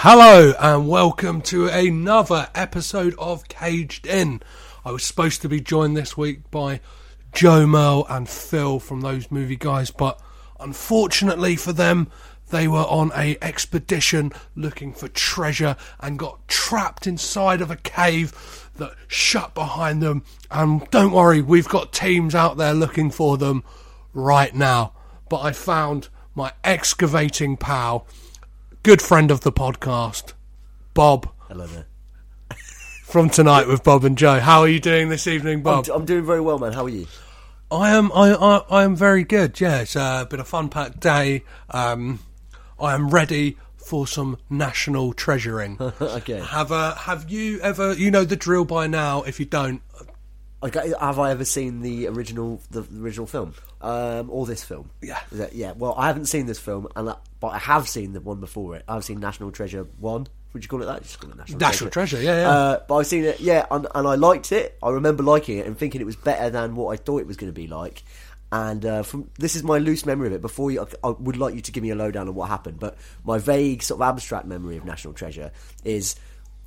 Hello and welcome to another episode of Caged In. I was supposed to be joined this week by Joe Merle and Phil from Those Movie Guys, but unfortunately for them, they were on an expedition looking for treasure and got trapped inside of a cave that shut behind them. And don't worry, we've got teams out there looking for them right now. But I found my excavating pal, good friend of the podcast, Bob. Hello there. From Tonight with Bob and Joe. How are you doing this evening, Bob? I'm doing very well, man. How are you? I am very good, yeah. It's been a fun-packed day. I am ready for some national treasuring. Okay. Have you ever... You know the drill by now. If you don't... Okay, have I ever seen the original film? Or this film? Yeah. Yeah, well, I haven't seen this film, but I have seen the one before it. I've seen National Treasure 1. Would you call it that? Just call it National Treasure, yeah. But I've seen it, yeah, and I liked it. I remember liking it and thinking it was better than what I thought it was going to be like. And this is my loose memory of it. Before you, I would like you to give me a lowdown on what happened, but my vague sort of abstract memory of National Treasure is...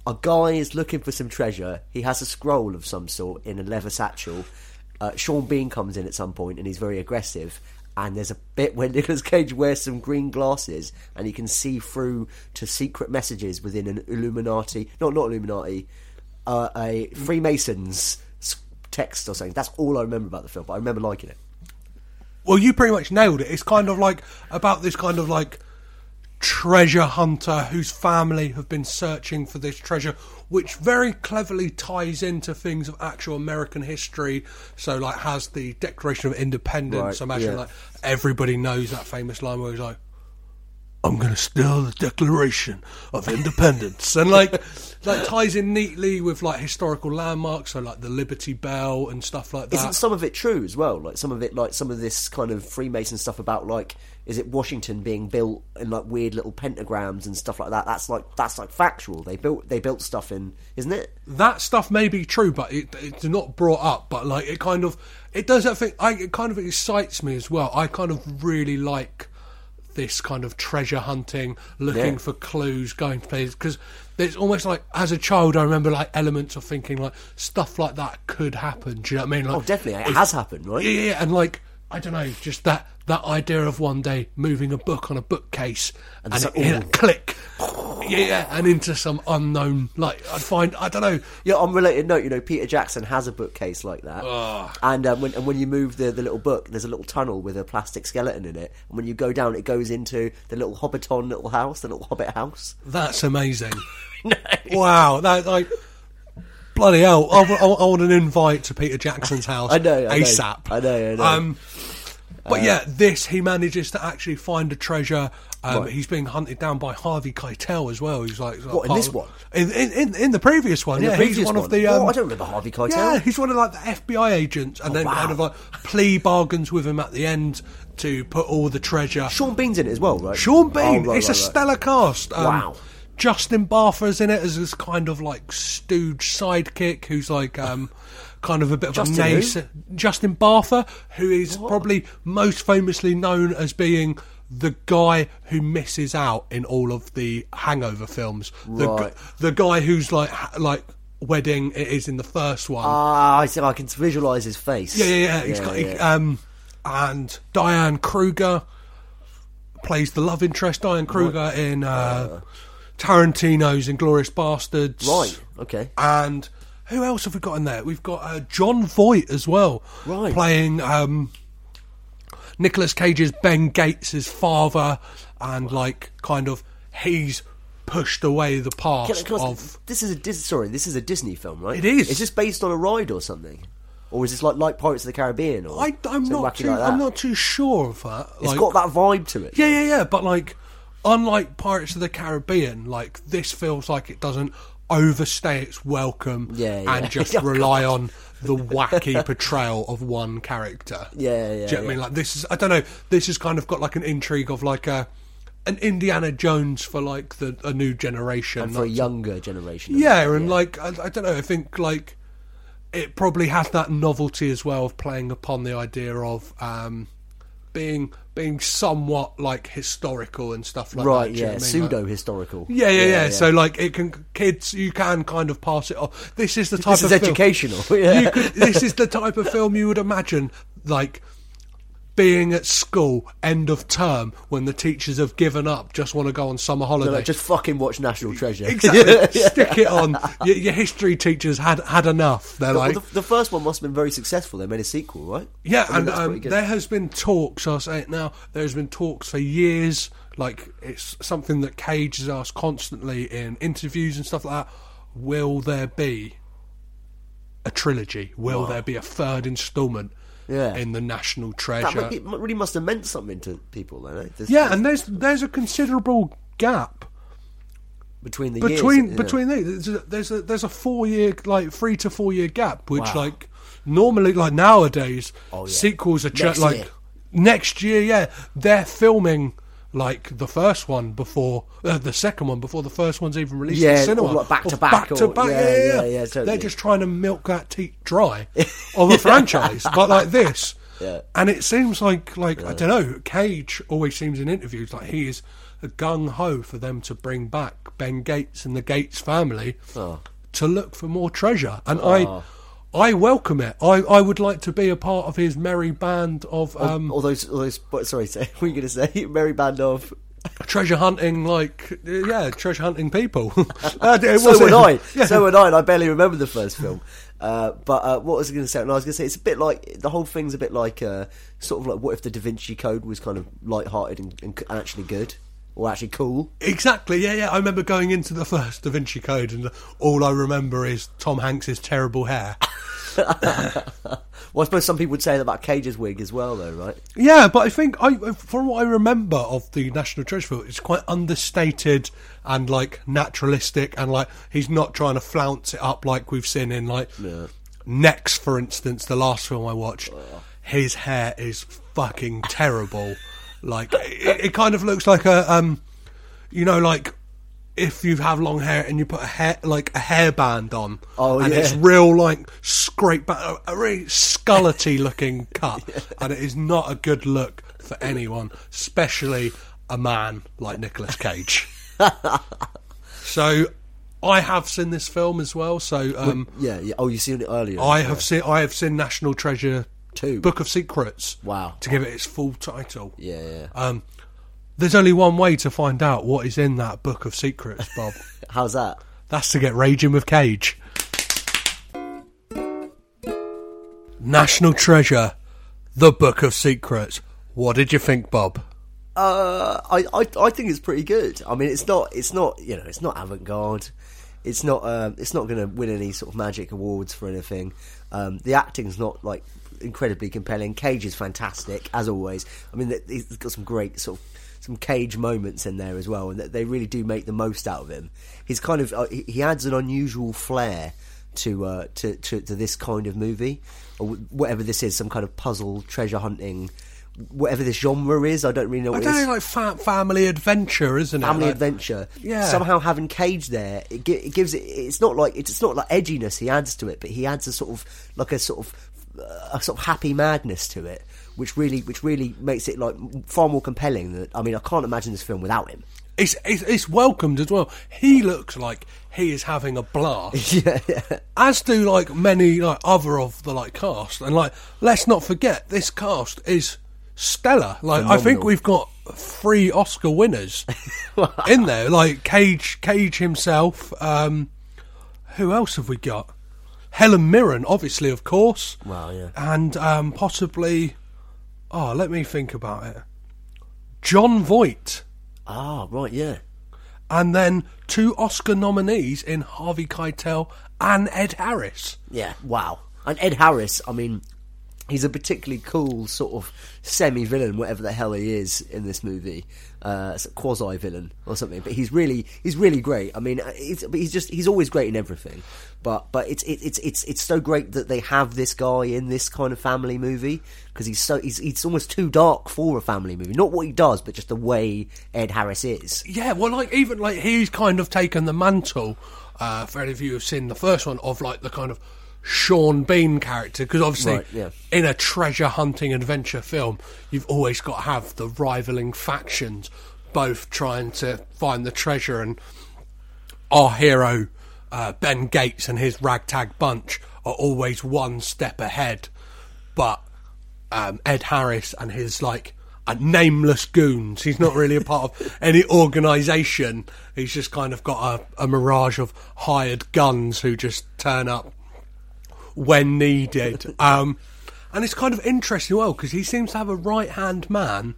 A guy is looking for some treasure. He has a scroll of some sort in a leather satchel. Sean Bean comes in at some point and he's very aggressive. And there's a bit where Nicolas Cage wears some green glasses and he can see through to secret messages within an Illuminati... Not Illuminati. A Freemasons text or something. That's all I remember about the film, but I remember liking it. Well, you pretty much nailed it. It's kind of like... About this kind of like... treasure hunter whose family have been searching for this treasure, which very cleverly ties into things of actual American history. So, like, has the Declaration of Independence. Right, I imagine, yeah. Like, everybody knows that famous line where he's like, "I'm going to steal the Declaration of Independence," and like ties in neatly with like historical landmarks, so like the Liberty Bell and stuff like that. Isn't some of it true as well? Like some of this kind of Freemason stuff about like, is it Washington being built in like weird little pentagrams and stuff like that? That's like factual. They built stuff in, isn't it? That stuff may be true, but it's not brought up. But like it kind of it does that thing. It kind of excites me as well. I kind of really like this kind of treasure hunting, looking for clues, going to places, because it's almost like as a child I remember like elements of thinking like stuff like that could happen. Do you know what I mean? Like, oh, definitely, it has happened, right? Yeah, and like I don't know, just that idea of one day moving a book on a bookcase and like, it click, yeah, and into some unknown like I don't know. Yeah, on related note, you know, Peter Jackson has a bookcase like that, and when you move the little book, there's a little tunnel with a plastic skeleton in it, and when you go down, it goes into the little Hobbiton little house, the little Hobbit house. That's amazing! No. Wow, that like. Bloody hell, I want an invite to Peter Jackson's house. I know. ASAP. I know. But yeah, he manages to actually find a treasure. Right. He's being hunted down by Harvey Keitel as well. He's like what, in this one? In the previous one, he's one of the... I don't remember Harvey Keitel. Yeah, he's one of like the FBI agents, and then kind of like plea bargains with him at the end to put all the treasure... Sean Bean's in it as well, right? Sean Bean, it's a stellar cast. Wow. Justin Bartha's in it as this kind of like stooge sidekick who's like kind of a bit of a naysay. Justin Bartha, who is probably most famously known as being the guy who misses out in all of the Hangover films. Right. The guy who's like wedding it is in the first one. I can visualise his face. Yeah. He's got, and Diane Kruger. plays the love interest, Diane Kruger, right, in Tarantino's Inglourious Bastards. Right, okay. And who else have we got in there? We've got John Voight as well, right, playing Nicolas Cage's Ben Gates' father, and wow, like kind of he's pushed away the past of... This is a Disney film, right? It is. Is this based on a ride or something? Or is this like Pirates of the Caribbean? Or I'm not too sure of that. It's got that vibe to it. Yeah. But like, unlike Pirates of the Caribbean, like this feels like it doesn't overstay its welcome and just rely on the wacky portrayal of one character. Yeah. Do you know what I mean? Like this is, I don't know, this has kind of got like an intrigue of like an Indiana Jones for like a new generation. And for a younger generation. Yeah, and like, I don't know, I think like, it probably has that novelty as well of playing upon the idea of being somewhat like historical and stuff like that. Right, yeah, pseudo-historical. Yeah. So like it can, kids, you can kind of pass it off. This is educational. Yeah. This is the type of film you would imagine like being at school, end of term, when the teachers have given up, just want to go on summer holiday. No, just fucking watch National Treasure. Exactly. Stick it on. Your history teachers had enough. They're like... Well, the first one must have been very successful. They made a sequel, right? Yeah, I mean, and there has been talks, I'll say it now, there's been talks for years, like it's something that Cage has asked constantly in interviews and stuff like that, will there be a trilogy? Will there be a third instalment? Yeah. In the National Treasure. It really must have meant something to people, though. And there's a considerable gap between years. There's a 4 year, like 3 to 4 year gap, which like normally, like nowadays, sequels are next year. Yeah, they're filming like the first one before the second one before the first one's even released in cinema. Or like back to back. Yeah. Totally. They're just trying to milk that teat dry of a franchise, but like this. Yeah. And it seems like I don't know. Cage always seems in interviews like he is gung ho for them to bring back Ben Gates and the Gates family to look for more treasure, and I welcome it. I would like to be a part of his merry band of... what were you going to say? Merry band of... treasure hunting people. So would I, and I barely remember the first film. But what was I going to say? And I was going to say, it's a bit like, the whole thing's a bit like, sort of like, what if the Da Vinci Code was kind of light-hearted and actually good? Or actually cool. Exactly, yeah. I remember going into the first Da Vinci Code and all I remember is Tom Hanks's terrible hair. Well, I suppose some people would say that about Cage's wig as well, though, right? Yeah, but I think, from what I remember of the National Treasure film, it's quite understated and, like, naturalistic and, like, he's not trying to flounce it up like we've seen in, like, Next, for instance, the last film I watched. His hair is fucking terrible. Like, it kind of looks like a, you know, like if you have long hair and you put a hairband on, it's real, like, scrape back, a really scullety looking cut, and it is not a good look for anyone, especially a man like Nicolas Cage. So, I have seen this film as well. So, you've seen it earlier. I have seen National Treasure 2. Book of Secrets. Wow. To give it its full title. Yeah. There's only one way to find out what is in that Book of Secrets, Bob. How's that? That's to get raging with Cage. National Treasure, the Book of Secrets. What did you think, Bob? I think it's pretty good. I mean, it's not avant-garde. It's not going to win any sort of magic awards for anything. The acting's not like incredibly compelling. Cage is fantastic as always. I mean, he's got some great some Cage moments in there as well, and they really do make the most out of him. He's kind of he adds an unusual flair to this kind of movie, or whatever this is, some kind of puzzle treasure hunting, whatever this genre is. I don't really know what it is. Like family adventure, isn't it? Family adventure. Yeah. Somehow having Cage there, it gives it. It's not like edginess he adds to it, but he adds a sort of happy madness to it, which really makes it like far more compelling. I mean, I can't imagine this film without him. It's welcomed as well. He looks like he is having a blast. Yeah. As do like many like other of the like cast, and like let's not forget this cast is stellar. Like, phenomenal. I think we've got 3 Oscar winners in there. Like Cage himself. Who else have we got? Helen Mirren, obviously, of course. Wow, yeah. And possibly, let me think about it. John Voight. Ah, right, yeah. And then 2 Oscar nominees in Harvey Keitel and Ed Harris. Yeah, wow. And Ed Harris, I mean, he's a particularly cool sort of semi-villain, whatever the hell he is in this movie. Quasi-villain or something. But he's really great. I mean, he's always great in everything. But it's so great that they have this guy in this kind of family movie, because he's almost too dark for a family movie. Not what he does, but just the way Ed Harris is. Yeah, well, like, even like he's kind of taken the mantle, for any of you who have seen the first one, of like the kind of Sean Bean character, because obviously, right, yeah, in a treasure hunting adventure film, you've always got to have the rivaling factions both trying to find the treasure, and our hero Ben Gates and his ragtag bunch are always one step ahead, but Ed Harris and his like nameless goons, he's not really a part of any organisation, he's just kind of got a mirage of hired guns who just turn up when needed. And it's kind of interesting, well, because he seems to have a right-hand man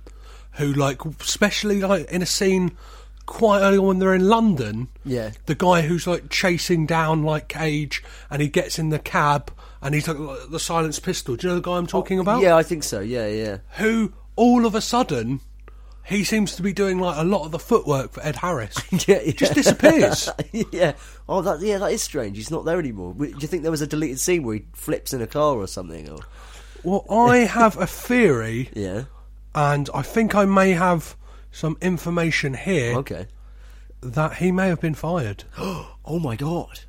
who, like, especially like in a scene quite early on when they're in London, yeah, the guy who's like chasing down like Cage, and he gets in the cab and he's like the silenced pistol. Do you know the guy I'm talking about? Yeah, I think so. Yeah. Who all of a sudden, he seems to be doing like a lot of the footwork for Ed Harris. Yeah. Just disappears. Yeah. Oh, that is strange. He's not there anymore. Do you think there was a deleted scene where he flips in a car or something? Or? Well, I have a theory. Yeah. And I think I may have some information here. Okay. That he may have been fired. Oh my God.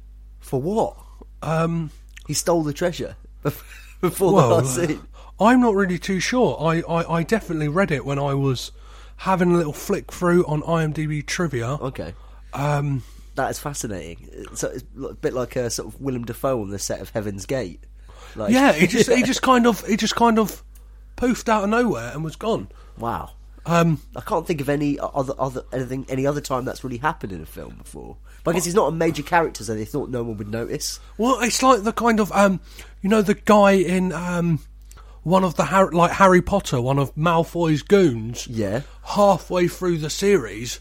For what? He stole the treasure before the last scene. I'm not really too sure. I definitely read it when I was having a little flick through on IMDb trivia. Okay. That is fascinating. So it's a bit like a sort of Willem Dafoe on the set of Heaven's Gate. Like, yeah, he just kind of poofed out of nowhere and was gone. Wow. I can't think of any other time that's really happened in a film before. But I guess he's not a major character, so they thought no one would notice. Well, it's like the kind of the guy in one of the Harry Potter, one of Malfoy's goons, yeah, halfway through the series,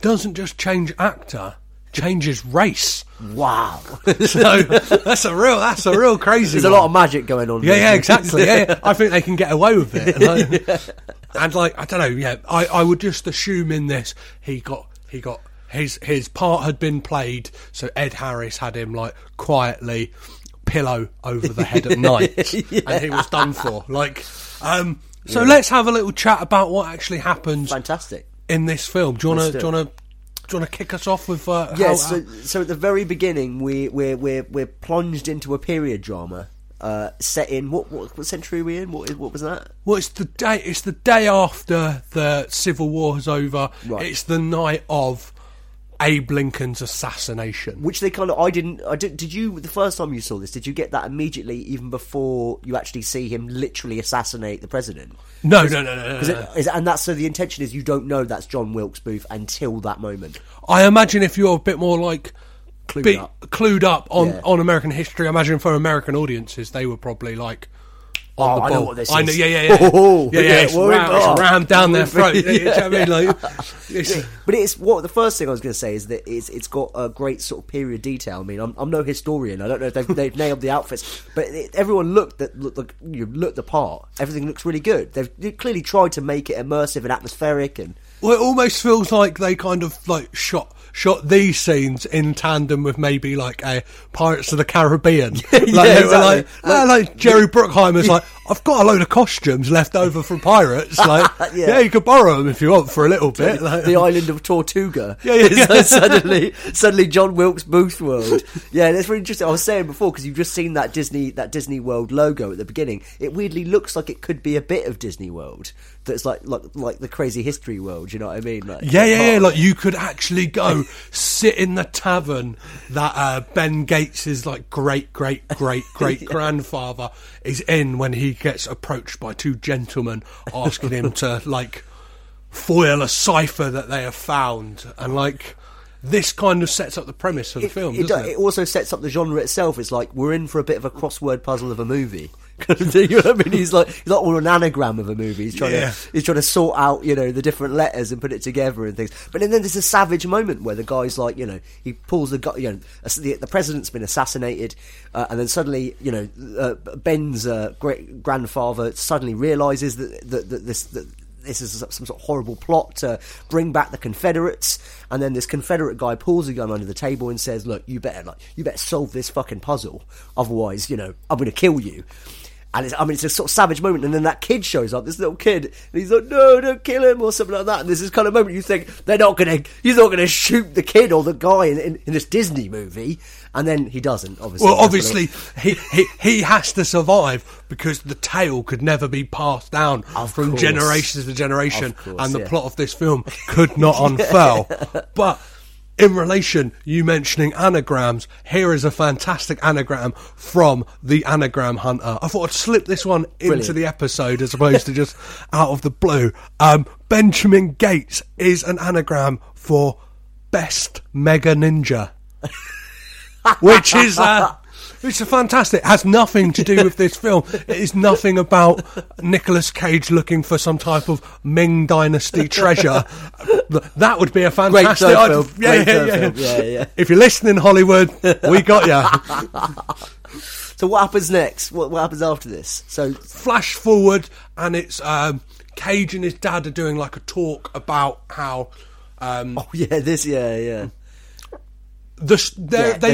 doesn't just change actor, changes race. Wow! So that's a real crazy. There's a lot of magic going on. Yeah, yeah, exactly. Yeah, I think they can get away with it. And, I don't know. Yeah, I would just assume in this he got his part had been played, so Ed Harris had him like quietly pillow over the head at night. Yeah. And he was done for. Like, so let's have a little chat about what actually happens. Fantastic. In this film. Do you want to kick us off with so at the very beginning we're plunged into a period drama set in what century are we in? What was that? Well, it's the day after the Civil War is over. Right. It's the night of Abe Lincoln's assassination, which they kind of did you, the first time you saw this, did you get that immediately even before you actually see him literally assassinate the president? No. And that's, so the intention is you don't know that's John Wilkes Booth until that moment. I imagine if you're a bit more like clued up on American history, I imagine for American audiences they were probably like, I know what this is. I know, yeah. It's rammed down their throat. But it's what the first thing I was going to say is that it's got a great sort of period detail. I mean, I'm no historian. I don't know if they've nailed the outfits, but everyone looked the part. Everything looks really good. They've clearly tried to make it immersive and atmospheric, and it almost feels like they kind of like shot these scenes in tandem with maybe like a Pirates of the Caribbean. Like Jerry Bruckheimer's like, I've got a load of costumes left over from Pirates. Like, yeah, you could borrow them if you want for a little bit. Like, the island of Tortuga. Yeah. Like suddenly John Wilkes Booth world. Yeah, that's really interesting. I was saying before, because you've just seen that Disney World logo at the beginning. It weirdly looks like it could be a bit of Disney World. That's like the crazy history world, you know what I mean? Like, yeah. Like, you could actually go sit in the tavern that Ben Gates' like great grandfather is in when he he gets approached by two gentlemen asking him to, like, foil a cipher that they have found. And, like, this kind of sets up the premise of the film, doesn't it? It also sets up the genre itself. It's like, we're in for a bit of a crossword puzzle of a movie. You know what I mean? He's like all an anagram of a movie. He's trying to sort out, you know, the different letters and put it together and things. But then there's a savage moment where the guy's like, you know, he pulls the guy, you know, the president's been assassinated, and then suddenly, you know, Ben's grandfather suddenly realizes that this is some sort of horrible plot to bring back the Confederates, and then this Confederate guy pulls a gun under the table and says, "Look, you better solve this fucking puzzle, otherwise, you know, I'm going to kill you." And it's a sort of savage moment, and then that kid shows up, this little kid, and he's like, "No, don't kill him," or something like that. And there's this kind of moment you think he's not going to shoot the kid or the guy in this Disney movie, and then he doesn't. Obviously, well, obviously he has to survive because the tale could never be passed down from generation to generation, and the plot of this film could not unfurl. But in relation, you mentioning anagrams, here is a fantastic anagram from the Anagram Hunter. I thought I'd slip this one into the episode as opposed to just out of the blue. Benjamin Gates is an anagram for Best Mega Ninja, which is fantastic. It has nothing to do with this film. It is nothing about Nicolas Cage looking for some type of Ming Dynasty treasure. That would be a fantastic film. Yeah. If you're listening, Hollywood, we got you. So what happens next? What happens after this? So flash forward, and it's Cage and his dad are doing like a talk about how. They've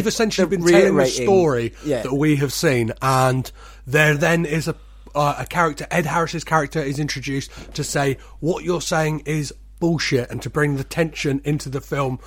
essentially been telling the story that we have seen, and there then is a character, Ed Harris's character is introduced to say, what you're saying is bullshit, and to bring the tension into the film,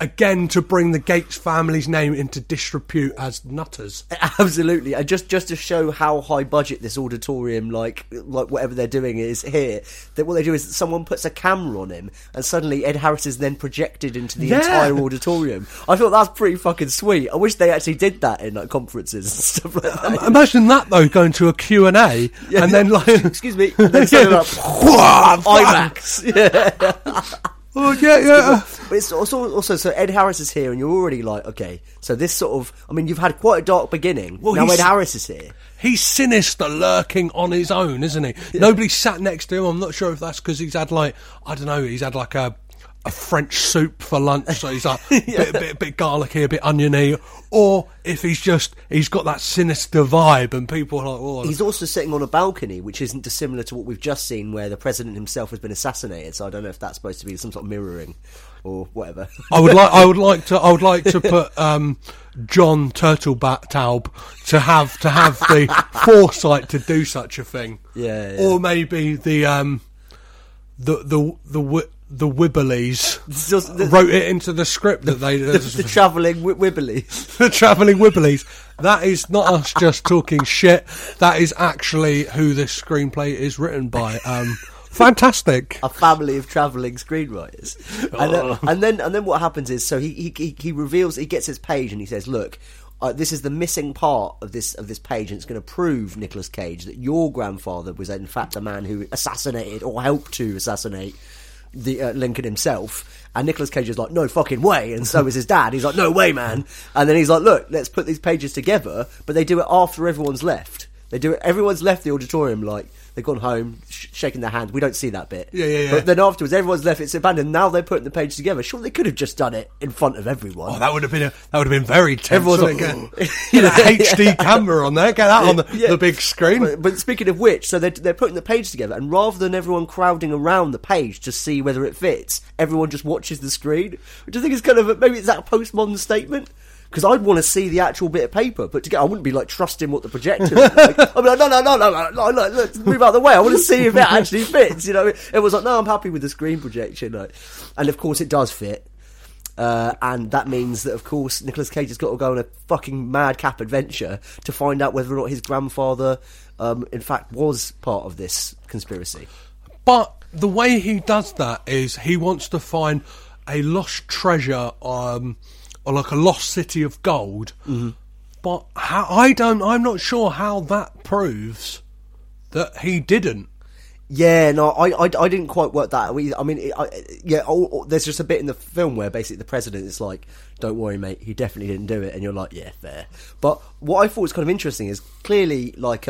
again to bring the Gates family's name into disrepute as nutters. Absolutely, and just to show how high budget this auditorium, like whatever they're doing is here, that what they do is someone puts a camera on him, and suddenly Ed Harris is then projected into the entire auditorium. I thought that's pretty fucking sweet. I wish they actually did that in like conferences and stuff like that. Imagine that though, going to a Q&A and then like, excuse me, and then IMAX. Yeah. Oh, yeah. But it's also, so Ed Harris is here, and you're already like, okay, so this sort of, I mean, you've had quite a dark beginning. Well, now Ed Harris is here. He's sinister, lurking on his own, isn't he? Yeah. Nobody sat next to him. I'm not sure if that's because he's had like, I don't know, he's had like a French soup for lunch, so he's like a bit garlicky, a bit oniony, or if he's got that sinister vibe and people are like, oh. He's also sitting on a balcony, which isn't dissimilar to what we've just seen where the president himself has been assassinated, so I don't know if that's supposed to be some sort of mirroring or whatever. I would like to put Jon Turteltaub to have the foresight to do such a thing. Yeah. Or maybe the Wibbleys wrote it into the script that they... The travelling Wibbleys. The travelling Wibbleys. That is not us just talking shit. That is actually who this screenplay is written by. Fantastic. A family of travelling screenwriters. And then what happens is, so he reveals, he gets his page and he says, look, this is the missing part of this page, and it's going to prove, Nicolas Cage, that your grandfather was in fact a man who assassinated or helped to assassinate the Lincoln himself. And Nicolas Cage is like, no fucking way, and so is his dad. He's like, no way, man. And then he's like, look, let's put these pages together, but they do it after everyone's left. Everyone's left the auditorium, like they've gone home, shaking their hands. We don't see that bit. Yeah. But then afterwards, everyone's left. It's abandoned. Now they're putting the page together. Sure, they could have just done it in front of everyone. Oh, that would have been very tense. Everyone's like, you know, HD camera on there. Get that on the big screen. But speaking of which, so they're putting the page together, and rather than everyone crowding around the page to see whether it fits, everyone just watches the screen. Which I think is kind of maybe it's that postmodern statement. Because I'd want to see the actual bit of paper put together. I wouldn't be like trusting what the projector was like. I'd be like, no, look, move out of the way. I want to see if it actually fits. You know, it was like, no, I'm happy with the screen projection. Like. And of course, it does fit. And that means that, of course, Nicolas Cage has got to go on a fucking madcap adventure to find out whether or not his grandfather, in fact, was part of this conspiracy. But the way he does that is he wants to find a lost treasure. Or like a lost city of gold, but I'm not sure how that proves that he didn't. Yeah, no, I didn't quite work that. I mean, there's just a bit in the film where basically the president is like, don't worry, mate, he definitely didn't do it. And you're like, yeah, fair. But what I thought was kind of interesting is clearly, like,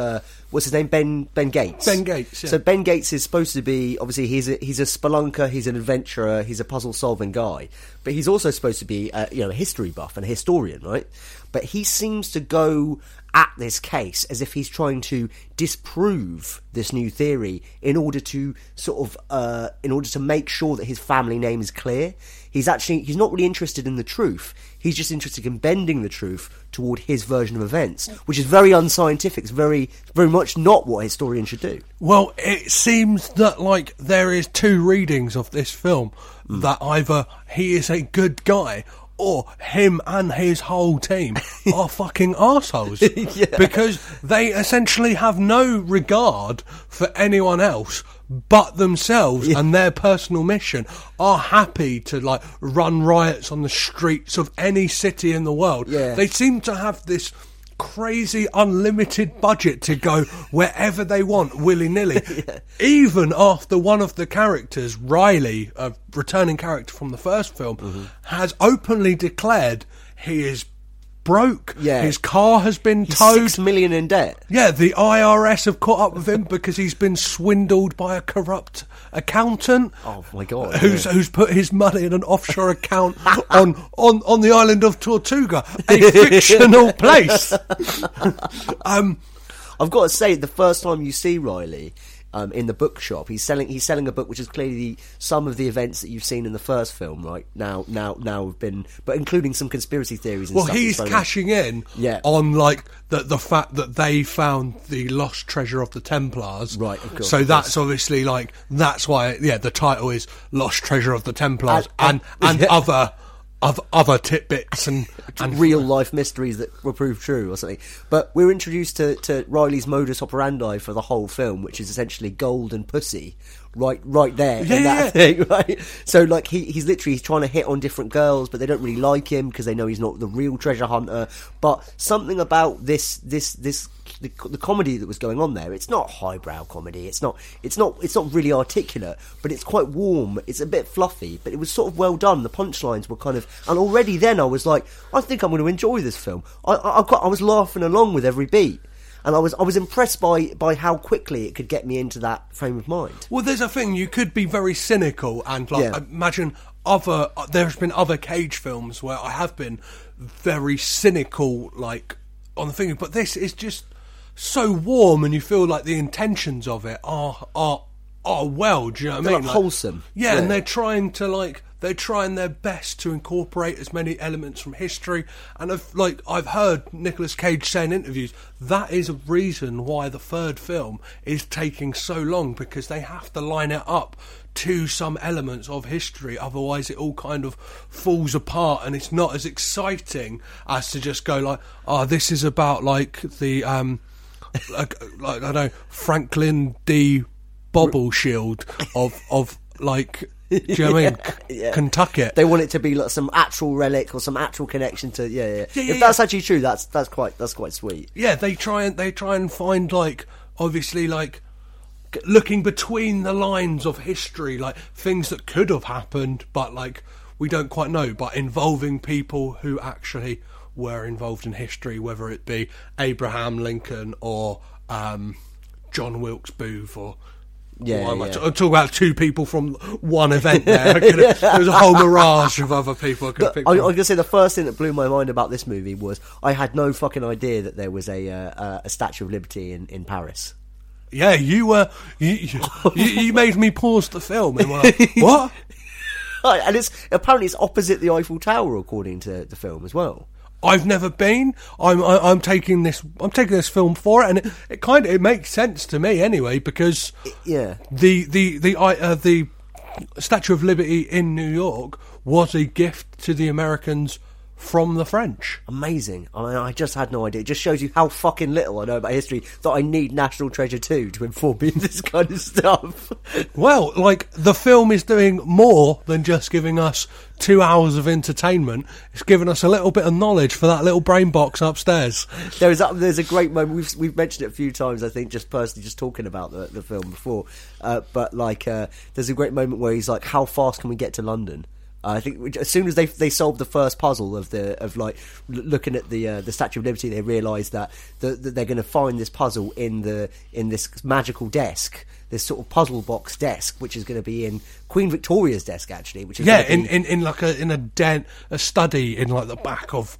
what's his name? Ben Gates. Ben Gates, yeah. So Ben Gates is supposed to be, obviously, he's a spelunker, he's an adventurer, he's a puzzle-solving guy. But he's also supposed to be, a history buff and a historian, right? But he seems to go at this case as if he's trying to disprove this new theory in order to sort of make sure that his family name is clear. He's not really interested in the truth. He's just interested in bending the truth toward his version of events, which is very unscientific. It's very, very much not what a historian should do. Well, it seems that like there is two readings of this film, that either he is a good guy or him and his whole team are fucking arseholes. Yeah. Because they essentially have no regard for anyone else but themselves, yeah, and their personal mission, are happy to like run riots on the streets of any city in the world. Yeah. They seem to have this crazy unlimited budget to go wherever they want willy-nilly. Yeah. Even after one of the characters, Riley, a returning character from the first film, has openly declared he is broke. Yeah. His car has been towed. He's $6 million in debt. Yeah, the IRS have caught up with him because he's been swindled by a corrupt accountant. Oh my god! Who's put his money in an offshore account on the island of Tortuga, a fictional place. I've got to say, the first time you see Riley in the bookshop, he's selling a book which is clearly some of the events that you've seen in the first film, right? Now have been, but including some conspiracy theories and stuff. Well, he's cashing in on like the fact that they found the lost treasure of the Templars, right? Of course. So that's obviously like that's why, yeah, the title is Lost Treasure of the Templars and other tidbits and real life mysteries that were proved true or something. But we're introduced to Riley's modus operandi for the whole film, which is essentially gold and pussy, right there, yeah, in that thing, right? So like he's trying to hit on different girls, but they don't really like him because they know he's not the real treasure hunter. But something about this the comedy that was going on there, it's not highbrow comedy, it's not really articulate, but it's quite warm, it's a bit fluffy, but it was sort of well done. The punchlines were kind of, and already then I was like, I think I'm going to enjoy this film. I was laughing along with every beat. And I was impressed by how quickly it could get me into that frame of mind. Well, there's a thing, you could be very cynical and imagine there's been other Cage films where I have been very cynical, like, on the thing, but this is just so warm and you feel like the intentions of it are well, do you know what I mean? Like, wholesome. Yeah, and they're trying their best to incorporate as many elements from history. And I've heard Nicolas Cage say in interviews, that is a reason why the third film is taking so long, because they have to line it up to some elements of history, otherwise it all kind of falls apart and it's not as exciting as to just go like, oh, this is about like the like, I don't know, Franklin D. Bobbleshield of like, do you know what I mean? Yeah. Kentucky. They want it to be like some actual relic or some actual connection to if that's actually true, that's quite sweet. Yeah, they try and find like, obviously like looking between the lines of history, like things that could have happened, but like we don't quite know, but involving people who actually were involved in history, whether it be Abraham Lincoln or John Wilkes Booth or. Yeah, I'm talking about two people from one event there. There's a whole mirage of other people I was going to say, the first thing that blew my mind about this movie was I had no fucking idea that there was a Statue of Liberty in Paris. Yeah, you made me pause the film and were like, what? And it's opposite the Eiffel Tower, according to the film as well. I've never been. I'm taking this film for it, and it makes sense to me anyway, because the Statue of Liberty in New York was a gift to the Americans from the French. Amazing. I mean, I just had no idea. It just shows you how fucking little I know about history that I need National Treasure 2 to inform me of this kind of stuff. Well, like, the film is doing more than just giving us 2 hours of entertainment. It's given us a little bit of knowledge for that little brain box upstairs. There's a great moment. We've mentioned it a few times, I think, just personally, just talking about the film before. But there's a great moment where he's like, how fast can we get to London? I think as soon as they solved the first puzzle looking at the Statue of Liberty, they realised that they're going to find this puzzle in this magical desk, this sort of puzzle box desk, which is going to be in Queen Victoria's desk, actually, which is in a study in like the back of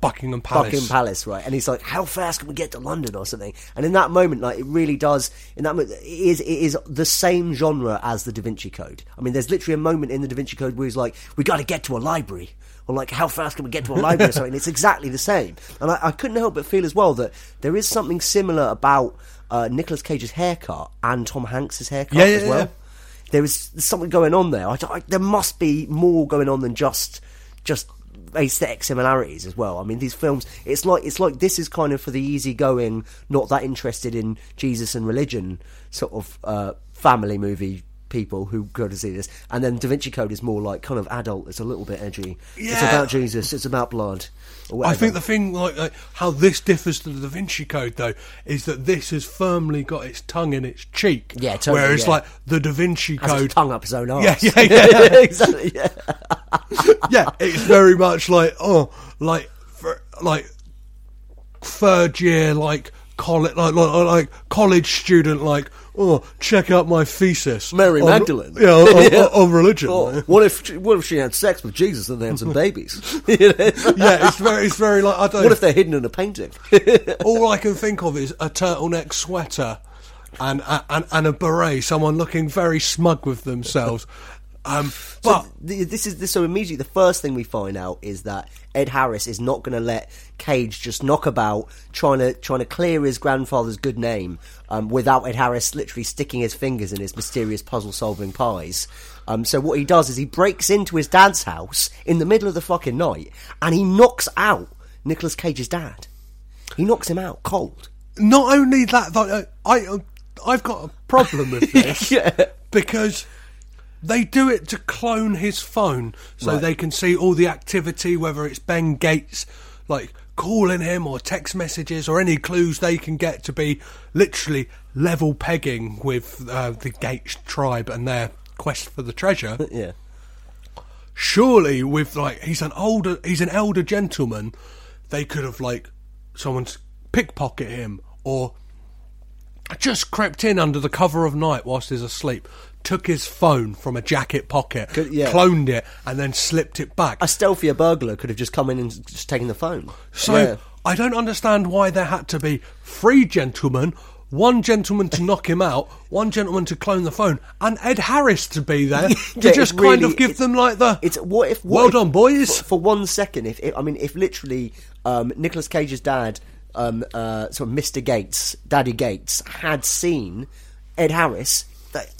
Buckingham Palace. Buckingham Palace, right? And he's like, "How fast can we get to London or something?" And in that moment, like it really does. In that moment, it is the same genre as the Da Vinci Code. I mean, there's literally a moment in the Da Vinci Code where he's like, "We got to get to a library," or like, "How fast can we get to a library?" or something. And it's exactly the same. And I couldn't help but feel as well that there is something similar about Nicolas Cage's haircut and Tom Hanks's haircut as well. Yeah. There is something going on there. There must be more going on than just aesthetic similarities as well. I mean, these films, it's like this is kind of for the easygoing, not that interested in Jesus and religion sort of family movie people who go to see this, and then Da Vinci Code is more like kind of adult. It's a little bit edgy. Yeah. It's about Jesus. It's about blood. I think the thing like how this differs to the Da Vinci Code though is that this has firmly got its tongue in its cheek. Yeah, totally. Whereas like the Da Vinci Code, has its tongue up his own arse. Yeah. Exactly. Yeah. Yeah, it's very much like third year college student check out my thesis. Mary Magdalene. On religion. Oh, what if she had sex with Jesus and they had some babies? It's very like... I don't what if they're hidden in a painting? All I can think of is a turtleneck sweater and a beret, someone looking very smug with themselves. So immediately the first thing we find out is that Ed Harris is not going to let Cage just knock about trying to clear his grandfather's good name without Ed Harris literally sticking his fingers in his mysterious puzzle-solving pies. So what he does is he breaks into his dad's house in the middle of the fucking night and he knocks out Nicolas Cage's dad. He knocks him out cold. Not only that, though, I've got a problem with this. Yeah. Because... they do it to clone his phone so they can see all the activity, whether it's Ben Gates like calling him or text messages or any clues they can get to be literally level pegging with the Gates tribe and their quest for the treasure. Yeah. Surely with he's an elder gentleman, they could have someone's pickpocket him or just crept in under the cover of night whilst he's asleep, took his phone from a jacket pocket, cloned it, and then slipped it back. A stealthier burglar could have just come in and just taken the phone. So, yeah. I don't understand why there had to be 3 gentlemen, 1 gentleman to knock him out, 1 gentleman to clone the phone, and Ed Harris to be there to just really, kind of give them well done, boys. For 1 second, if literally Nicolas Cage's dad, sort of Mr. Gates, Daddy Gates, had seen Ed Harris...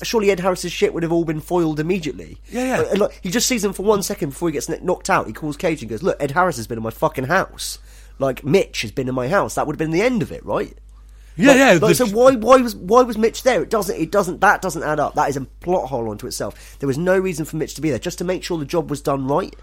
surely Ed Harris's shit would have all been foiled immediately. Yeah. And he just sees him for 1 second before he gets knocked out. He calls Cage and goes, "Look, Ed Harris has been in my fucking house. Like Mitch has been in my house." That would have been the end of it, right? Yeah, yeah. So why was Mitch there? It doesn't add up. That is a plot hole onto itself. There was no reason for Mitch to be there, just to make sure the job was done right.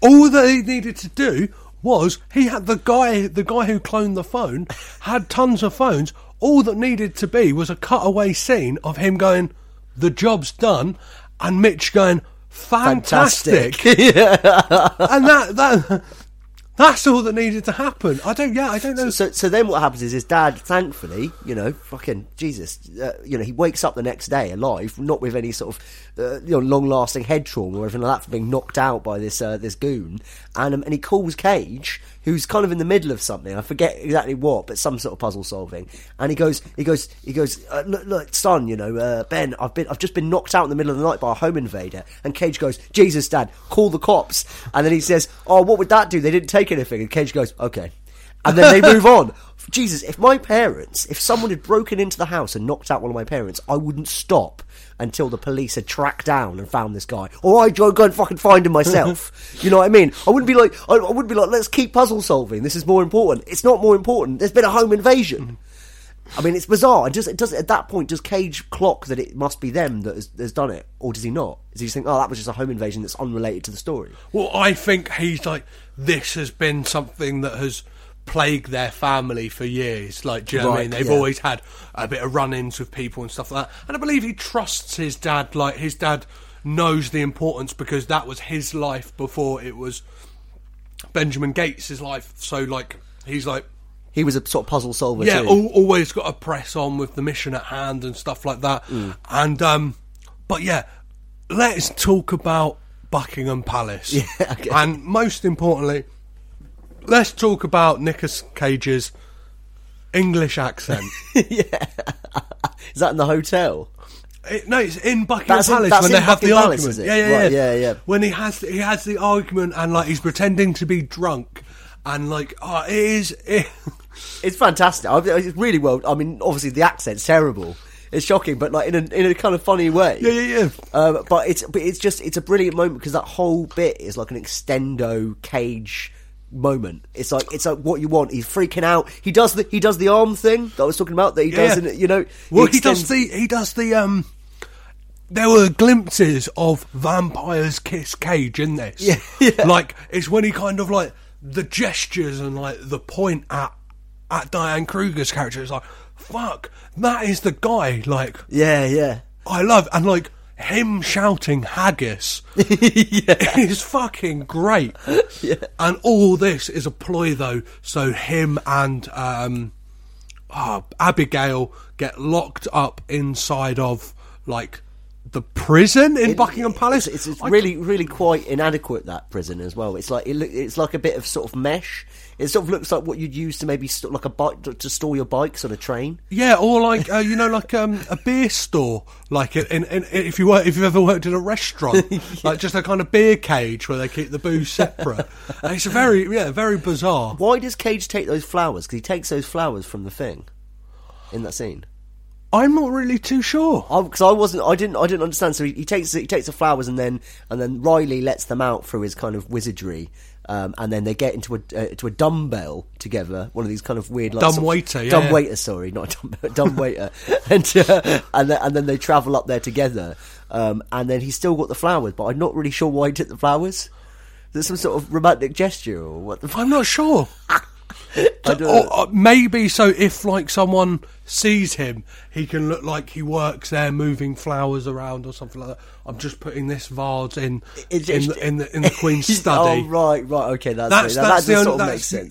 All that he needed to do was he had the guy who cloned the phone had tons of phones. All that needed to be was a cutaway scene of him going, "The job's done," and Mitch going, fantastic. Yeah. And that's all that needed to happen. I don't know. So then what happens is his dad, thankfully, fucking Jesus, he wakes up the next day alive, not with any sort of, long-lasting head trauma or anything like that for being knocked out by this goon. And he calls Cage, who's kind of in the middle of something. I forget exactly what, but some sort of puzzle solving. And he goes, look, son, Ben, I've just been knocked out in the middle of the night by a home invader. And Cage goes, "Jesus, Dad, call the cops." And then he says, "Oh, what would that do? They didn't take anything." And Cage goes, "Okay." And then they move on. Jesus, if someone had broken into the house and knocked out one of my parents, I wouldn't stop until the police had tracked down and found this guy, or I'd go and fucking find him myself. You know what I mean? I wouldn't be like, let's keep puzzle solving. This is more important. It's not more important. There's been a home invasion. I mean, it's bizarre. At that point, does Cage clock that it must be them that has done it, or does he not? Does he just think, oh, that was just a home invasion that's unrelated to the story? Well, I think he's like, this has been something that has plagued their family for years. Like, do you know what I mean? They've always had a bit of run-ins with people and stuff like that. And I believe he trusts his dad. Like, his dad knows the importance because that was his life before it was Benjamin Gates' life. So, like, he's like... He was a sort of puzzle solver too. Yeah, always got to press on with the mission at hand and stuff like that. Mm. And, but yeah, let's talk about Buckingham Palace. Yeah, okay. And most importantly, let's talk about Nicolas Cage's English accent. Yeah. Is that in the hotel? No, it's in Buckingham Palace when they have the argument. Yeah. When he has the argument and like he's pretending to be drunk. And like, oh, it is... It's fantastic. It's really well... I mean, obviously the accent's terrible. It's shocking, but like in a kind of funny way. Yeah. But it's a brilliant moment because that whole bit is like an extendo Cage moment. It's like what you want. He's freaking out. He does the arm thing that I was talking about that he does. Yeah. You know. Well, he does the There were glimpses of Vampire's Kiss Cage in this. Yeah. Like it's when he kind of like. The gestures and like the point at Diane Kruger's character is like, fuck, that is the guy. Like, yeah, I love and like him shouting haggis is fucking great. Yeah. And all this is a ploy though, so him and Abigail get locked up inside of like the prison in Buckingham Palace. It's really, really quite inadequate, that prison as well. It's like it's like a bit of sort of mesh. It sort of looks like what you'd use to maybe like a bike to store your bikes on a train. Yeah, or like a beer store. Like if you've ever worked in a restaurant, yeah. Like just a kind of beer cage where they keep the booze separate. And it's very bizarre. Why does Cage take those flowers? Because he takes those flowers from the thing in that scene. I'm not really too sure because I didn't understand. So he takes the flowers and then Riley lets them out through his kind of wizardry, and then they get into a dumbbell together. One of these kind of weird like dumb waiter, and then they travel up there together, and then he's still got the flowers, but I'm not really sure why he took the flowers. Is there some sort of romantic gesture or what? I'm not sure. Or maybe so if like someone sees him he can look like he works there moving flowers around or something like that. I'm just putting this vase in the Queen's study. Oh right, okay, that makes sense.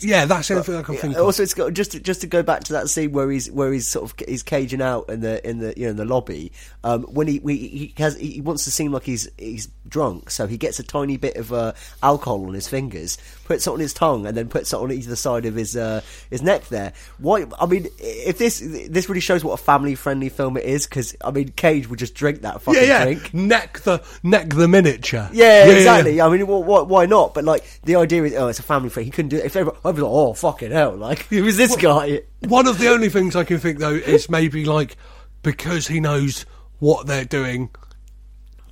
Yeah, that's the only thing I can think of. Also it's got just to go back to that scene where he's caging out in the lobby, when he wants to seem like he's drunk, so he gets a tiny bit of alcohol on his fingers, puts it on his tongue and then puts it on either side of his neck there. Why? I mean, if this really shows what a family friendly film it is, because I mean Cage would just drink that fucking drink. Neck the miniature. Yeah, exactly. I mean, why not? But like the idea is, oh, it's a family friend. He couldn't do it. If everyone, I'd be like, oh fucking hell! Like it was this guy. One of the only things I can think though is maybe like because he knows what they're doing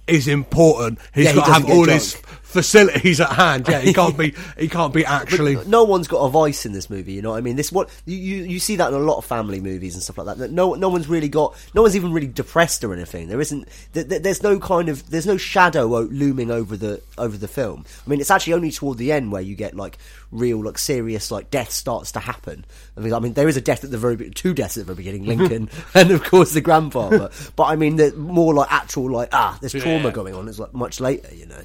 is important. He's got to have all his facilities at hand. Yeah, he can't be actually. But no one's got a vice in this movie. You know what I mean? This what you see that in a lot of family movies and stuff like that. No one's even really depressed or anything. There's no shadow looming over the film. I mean, it's actually only toward the end where you get like real like serious like death starts to happen. I mean there is a death at the very two deaths at the very beginning, Lincoln and of course the grandfather. But I mean there's more like actual like there's trauma going on. It's like much later, you know.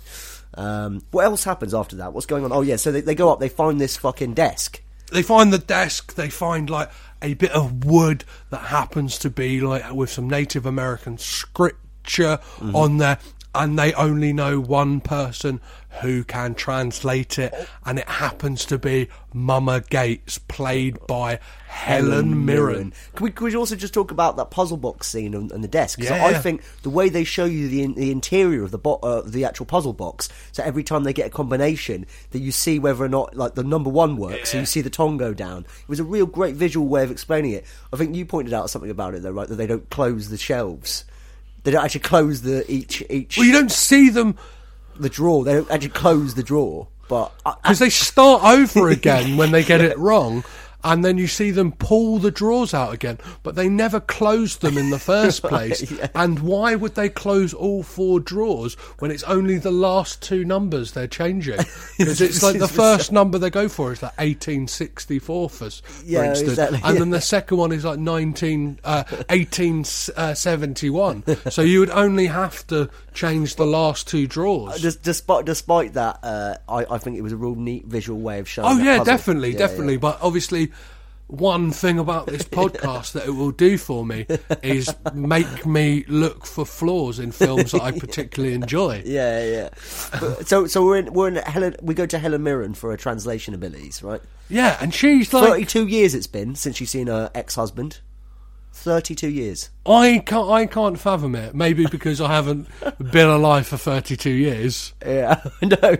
What else happens after that? What's going on? Oh yeah, so they go up, they find this fucking desk. They find the desk, they find like a bit of wood that happens to be like with some Native American scripture on there, and they only know one person who can translate it, and it happens to be Mama Gates, played by Helen Mirren. Can we also just talk about that puzzle box scene on the desk? Yeah. I think the way they show you the interior of the actual puzzle box, so every time they get a combination, that you see whether or not like the number one works, so you see the tong go down. It was a real great visual way of explaining it. I think you pointed out something about it though, right? That they don't close the shelves. They don't actually close the each. Well, you don't see them. The drawer. They don't actually close the drawer, but because they start over again when they get it wrong, and then you see them pull the drawers out again. But they never closed them in the first place. Yeah. And why would they close all four drawers when it's only the last two numbers they're changing? Because it's like the first number they go for is like 1864 for instance, exactly, and then the second one is like 1871. So you would only have to change the last two drawers. Despite that, I think it was a real neat visual way of showing. Oh yeah, definitely. Yeah. But obviously, one thing about this podcast that it will do for me is make me look for flaws in films that I particularly enjoy. Yeah, yeah. So we're in Helen. We go to Helen Mirren for her translation abilities, right? Yeah, and she's like 32 years it's been since she's seen her ex-husband. 32 years. I can't fathom it. Maybe because I haven't been alive for 32 years. Yeah, no.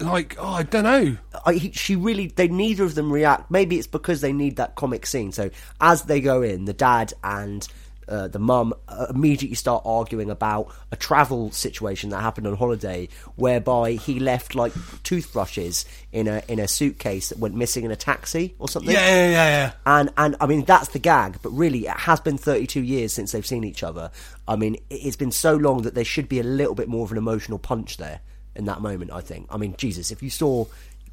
Like, I don't know. They neither of them react. Maybe it's because they need that comic scene. So as they go in, the dad and the mum immediately start arguing about a travel situation that happened on holiday, whereby he left like toothbrushes in a suitcase that went missing in a taxi or something. Yeah. And I mean that's the gag, but really it has been 32 years since they've seen each other. I mean it's been so long that there should be a little bit more of an emotional punch there in that moment. I think. I mean Jesus, if you saw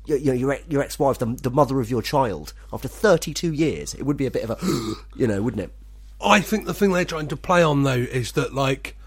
your ex-wife, the mother of your child, after 32 years, it would be a bit of a wouldn't it? I think the thing they're trying to play on, though, is that, like,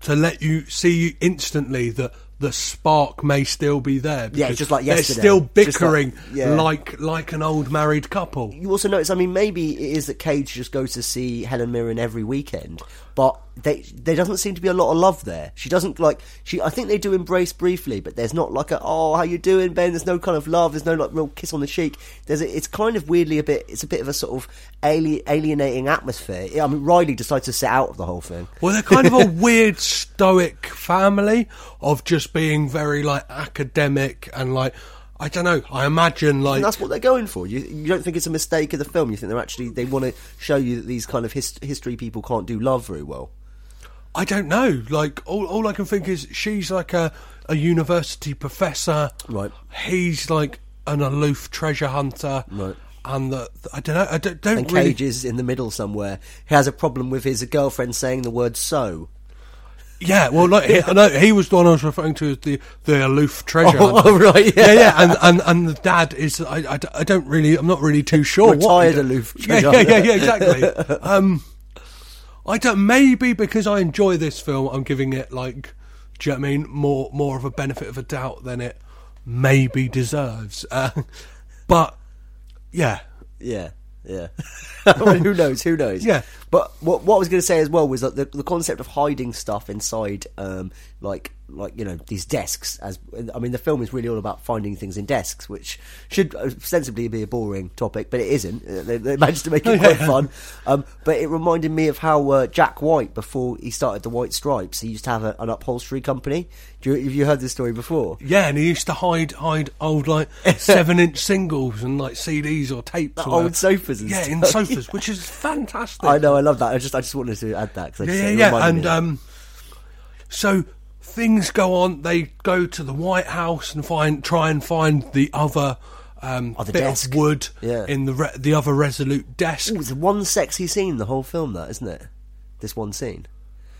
to let you see instantly that the spark may still be there. Yeah, just like yesterday. They're still bickering like an old married couple. You also notice, I mean, maybe it is that Cage just goes to see Helen Mirren every weekend, but there doesn't seem to be a lot of love there. She doesn't, like... I think they do embrace briefly, but there's not, like, how you doing, Ben? There's no kind of love. There's no, like, real kiss on the cheek. It's kind of weirdly it's a bit of a sort of alienating atmosphere. I mean, Riley decides to sit out of the whole thing. Well, they're kind of a weird, stoic family of just being very, like, academic and, like... I don't know. I imagine like... And that's what they're going for. You don't think it's a mistake of the film. You think they want to show you that these kind of history people can't do love very well. I don't know. Like, all I can think is she's like a university professor. Right. He's like an aloof treasure hunter. Right. And I don't know. And Cage is in the middle somewhere. He has a problem with his girlfriend saying the word so. Yeah, well, like, he was the one I was referring to as the aloof treasure. Oh, right, yeah. And the dad is, I don't really, I'm not really too sure. Retired aloof treasure. Yeah, exactly. I don't, maybe because I enjoy this film, I'm giving it, like, do you know what I mean, more of a benefit of a doubt than it maybe deserves. But, yeah. Yeah. Yeah. Well, who knows? Yeah. But what I was going to say as well was that the concept of hiding stuff inside, these desks. The film is really all about finding things in desks, which should ostensibly be a boring topic, but it isn't. They managed to make it quite fun. But it reminded me of how Jack White, before he started the White Stripes, he used to have an upholstery company. Have you heard this story before? Yeah, and he used to hide old like 7-inch singles and like CDs or tapes, old sofas and stuff. Yeah, in sofas, which is fantastic. I know, I love that. I just wanted to add that because so. Things go on. They go to the White House and try and find the other bit desk of wood in the other resolute desk. Ooh, it's one sexy scene in the whole film, that, isn't it? This one scene,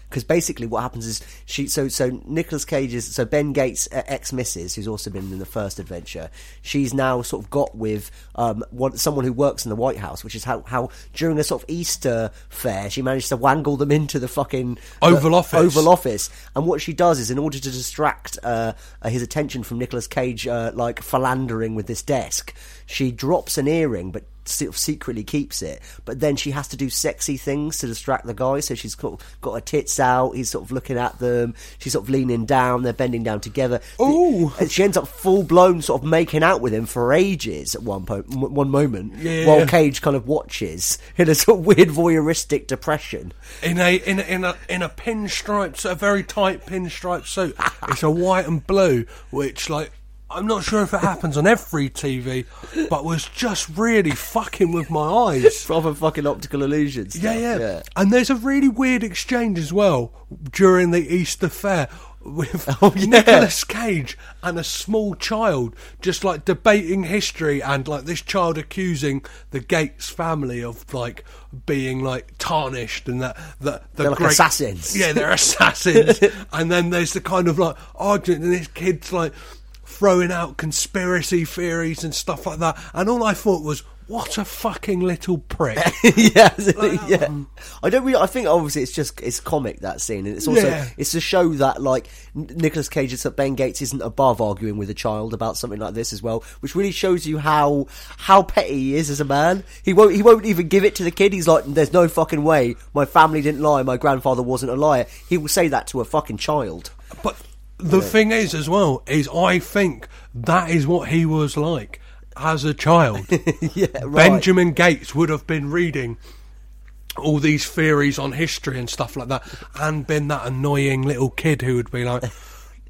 because basically what happens is Nicolas Cage is Ben Gates' ex-missus, who's also been in the first adventure. She's now sort of got with someone who works in the White House, which is how during a sort of Easter fair she managed to wangle them into the fucking Oval Office. And what she does is, in order to distract his attention from Nicolas Cage like philandering with this desk, she drops an earring but sort of secretly keeps it, but then she has to do sexy things to distract the guy. So she's got her tits out, he's sort of looking at them, she's sort of leaning down, they're bending down together. Oh, she ends up full blown sort of making out with him for ages at one moment, yeah, while Cage kind of watches in a sort of weird voyeuristic depression in a pinstripe, a very tight pinstripe suit. It's a white and blue, which, like, I'm not sure if it happens on every TV, but was just really fucking with my eyes. Proper fucking optical illusions. Yeah. And there's a really weird exchange as well during the Easter fair with Nicolas Cage and a small child just, like, debating history, and, like, this child accusing the Gates family of, like, being, like, tarnished, and that they're like assassins. Yeah, they're assassins. And then there's the kind of, like, argument, and this kid's, like, throwing out conspiracy theories and stuff like that, and all I thought was, what a fucking little prick. I think obviously it's comic, that scene, and it's also it's to show that, like, Nicolas Cage and Ben Gates isn't above arguing with a child about something like this as well, which really shows you how petty he is as a man. He won't even give it to the kid. He's like, there's no fucking way, my family didn't lie, my grandfather wasn't a liar. He will say that to a fucking child. But the thing is, as well, is I think that is what he was like as a child. Yeah, right. Benjamin Gates would have been reading all these theories on history and stuff like that, and been that annoying little kid who would be like,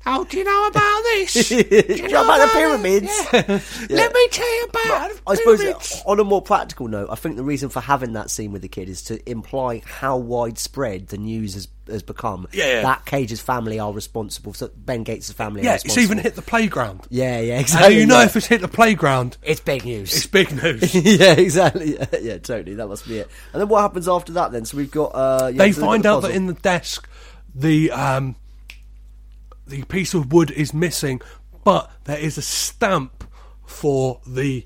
oh, do you know about this? Do you know about the pyramids? Yeah. Let me tell you about the pyramids. I suppose, on a more practical note, I think the reason for having that scene with the kid is to imply how widespread the news has become. Yeah. That Cage's family are responsible. So Ben Gates' family are responsible. Yeah, it's even hit the playground. Yeah, exactly. And you know, if it's hit the playground, it's big news. Yeah, exactly. Yeah, totally. That must be it. And then what happens after that then? So we've got... they find out that in the desk, the piece of wood is missing, but there is a stamp for the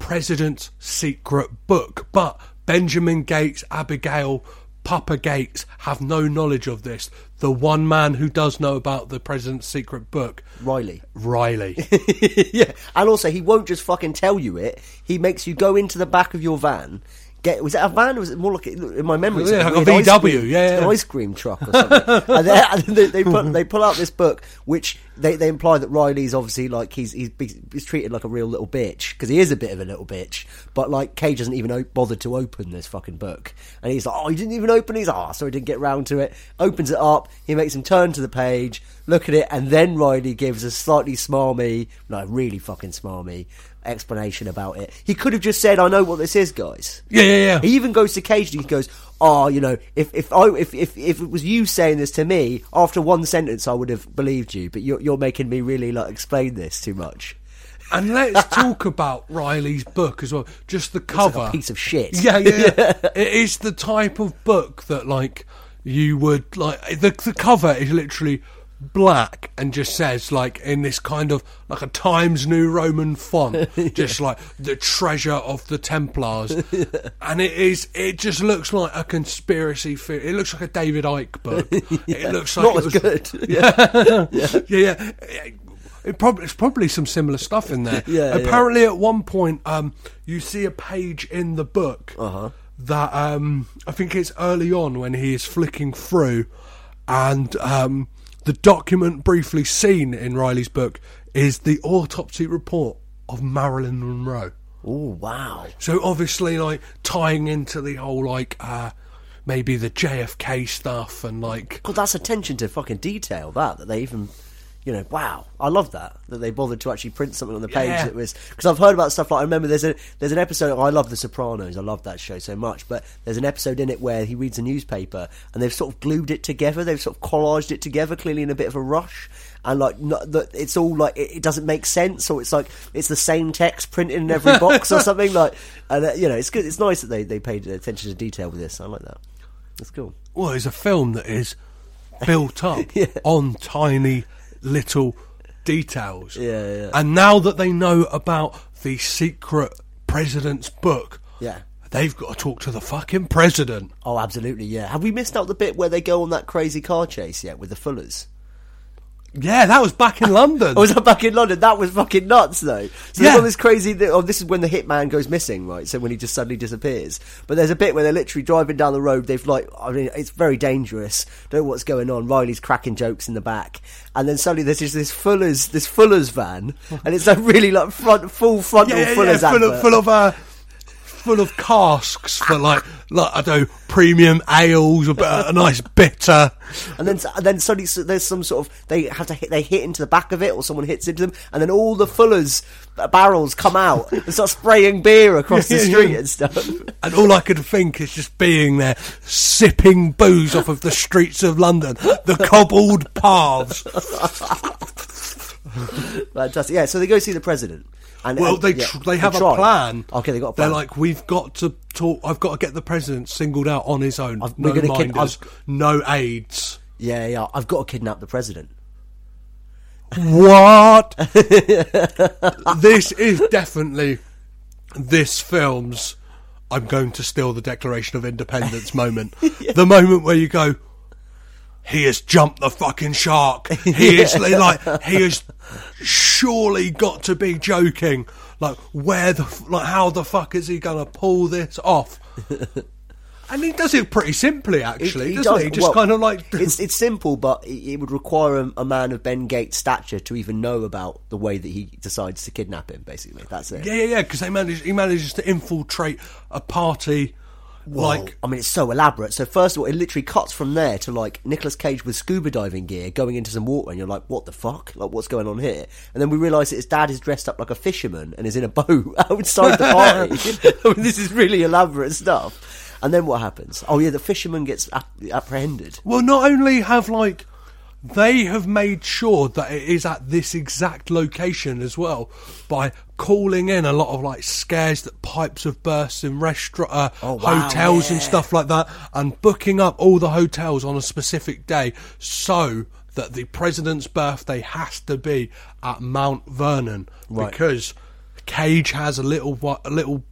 president's secret book. But Benjamin Gates, Abigail, Papa Gates have no knowledge of this. The one man who does know about the president's secret book, Riley. Yeah, and also he won't just fucking tell you it. He makes you go into the back of your van. Was it a van, or was it more like, in my memory, it's like a VW, an ice cream truck or something? and they pull out this book, which they imply that Riley's obviously, like, he's treated like a real little bitch, because he is a bit of a little bitch, but, like, Cage hasn't even bothered to open this fucking book, and he's like, oh, you didn't even open it? He's like, oh, sorry, didn't get round to it. Opens it up, he makes him turn to the page, look at it, and then Riley gives a slightly smarmy, like, really fucking smarmy explanation about it. He could have just said, I know what this is, guys. Yeah. He even goes to Cage and he goes, oh, you know, if it was you saying this to me, after one sentence I would have believed you, but you're making me really, like, explain this too much. And let's talk about Riley's book as well. Just the cover. It's like a piece of shit. Yeah. It is the type of book that, like, you would, like, the cover is literally black and just says, like, in this kind of, like, a Times New Roman font, just like, the treasure of the Templars. And it just looks like a conspiracy theory. It looks like a David Icke book. It looks like not as good. Yeah. It's probably some similar stuff in there. Apparently, at one point, you see a page in the book that I think it's early on when he is flicking through, and the document briefly seen in Riley's book is the autopsy report of Marilyn Monroe. Oh, wow. So obviously, like, tying into the whole, like, maybe the JFK stuff and, like... God, that's attention to fucking detail, that they even... You know, wow! I love that they bothered to actually print something on the page that was, because I've heard about stuff like, I remember there's an episode. I love The Sopranos. I love that show so much. But there's an episode in it where he reads a newspaper and they've sort of glued it together. They've sort of collaged it together, clearly in a bit of a rush. And, like, it's all like it doesn't make sense, or it's like it's the same text printed in every box or something. Like, and you know, it's good. It's nice that they paid attention to detail with this. I like that. That's cool. Well, it's a film that is built up on tiny little details. And now that they know about the secret president's book, they've got to talk to the fucking president. Oh, absolutely. Have we missed out the bit where they go on that crazy car chase yet with the Fullers? Yeah, that was back in London. Oh, was that back in London? That was fucking nuts, though. So there's all this crazy... this is when the hitman goes missing, right? So when he just suddenly disappears. But there's a bit where they're literally driving down the road. They've like... I mean, it's very dangerous. Don't know what's going on. Riley's cracking jokes in the back. And then suddenly there's just this Fuller's van. And it's like really like full frontal Fuller's advert. Full of casks for like I don't know, premium ales, a nice bitter, and then suddenly there's some sort of they hit into the back of it, or someone hits into them, and then all the Fuller's barrels come out and start spraying beer across the street and stuff. And all I could think is just being there, sipping booze off of the streets of London, the cobbled paths. Fantastic. Yeah, so they go see the president. They have a plan. Okay, they got a plan. They're like, we've got to talk. I've got to get the president singled out on his own. No aides. Yeah, yeah. I've got to kidnap the president. What? This is definitely this film's "I'm going to steal the Declaration of Independence" moment. Yeah. The moment where you go, he has jumped the fucking shark. He has surely got to be joking. Like, how the fuck is he gonna pull this off? And he does it pretty simply, actually, doesn't he? It's simple, but it would require a man of Ben Gates' stature to even know about the way that he decides to kidnap him. Basically, that's it. Yeah. Because he manages to infiltrate a party. Whoa. It's so elaborate. So first of all, it literally cuts from there to like Nicolas Cage with scuba diving gear going into some water, and you're like, what the fuck? Like, what's going on here? And then we realise that his dad is dressed up like a fisherman and is in a boat outside the party. This is really elaborate stuff. And then what happens? Oh yeah, the fisherman gets apprehended. Well, not only have they have made sure that it is at this exact location as well by calling in a lot of scares that pipes have burst in restaurant hotels and stuff like that, and booking up all the hotels on a specific day so that the president's birthday has to be at Mount Vernon, right? Because Cage has a little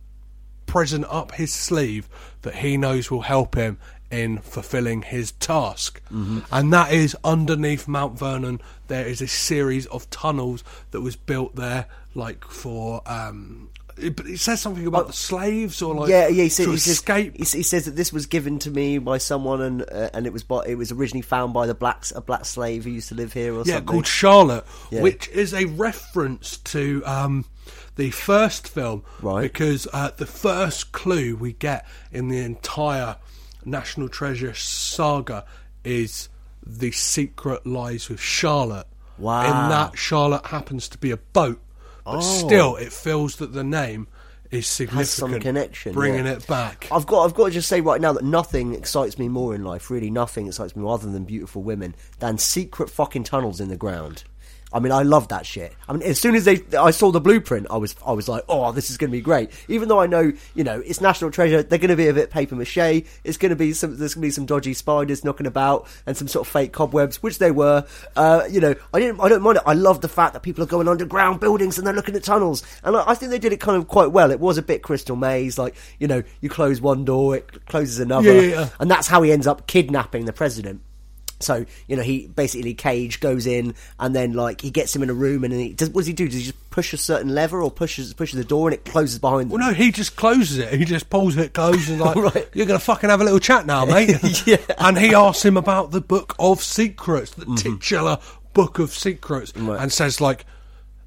present up his sleeve that he knows will help him in fulfilling his task. Mm-hmm. And that is, underneath Mount Vernon there is a series of tunnels that was built there but it says something about the slaves or escape. He says that this was given to me by someone, and it was originally found by a black slave who used to live here or something called Charlotte, which is a reference to the first film, right? Because the first clue we get in the entire National Treasure saga is the secret lies with Charlotte. Wow. In that, Charlotte happens to be a boat, but still it feels that the name is significant, has some connection, bringing it back. I've got to just say right now that nothing excites me more in life, really nothing excites me more other than beautiful women, than secret fucking tunnels in the ground. I mean, I love that shit. I mean, as soon as I saw the blueprint, I was like, oh, this is going to be great. Even though I know, it's National Treasure, they're going to be a bit papier-mâché, there's going to be some dodgy spiders knocking about, and some sort of fake cobwebs, which they were. I don't mind it. I love the fact that people are going underground buildings and they're looking at tunnels. And I think they did it kind of quite well. It was a bit Crystal Maze, you close one door, it closes another. Yeah. And that's how he ends up kidnapping the president. So, he basically, Cage goes in, and then he gets him in a room, and what does he do? Does he just push a certain lever, or pushes the door and it closes behind them? Well, no, he just closes it. He just pulls it closed and right. You're going to fucking have a little chat now, mate. Yeah. And he asks him about the Book of Secrets, the titular Book of Secrets, right, and says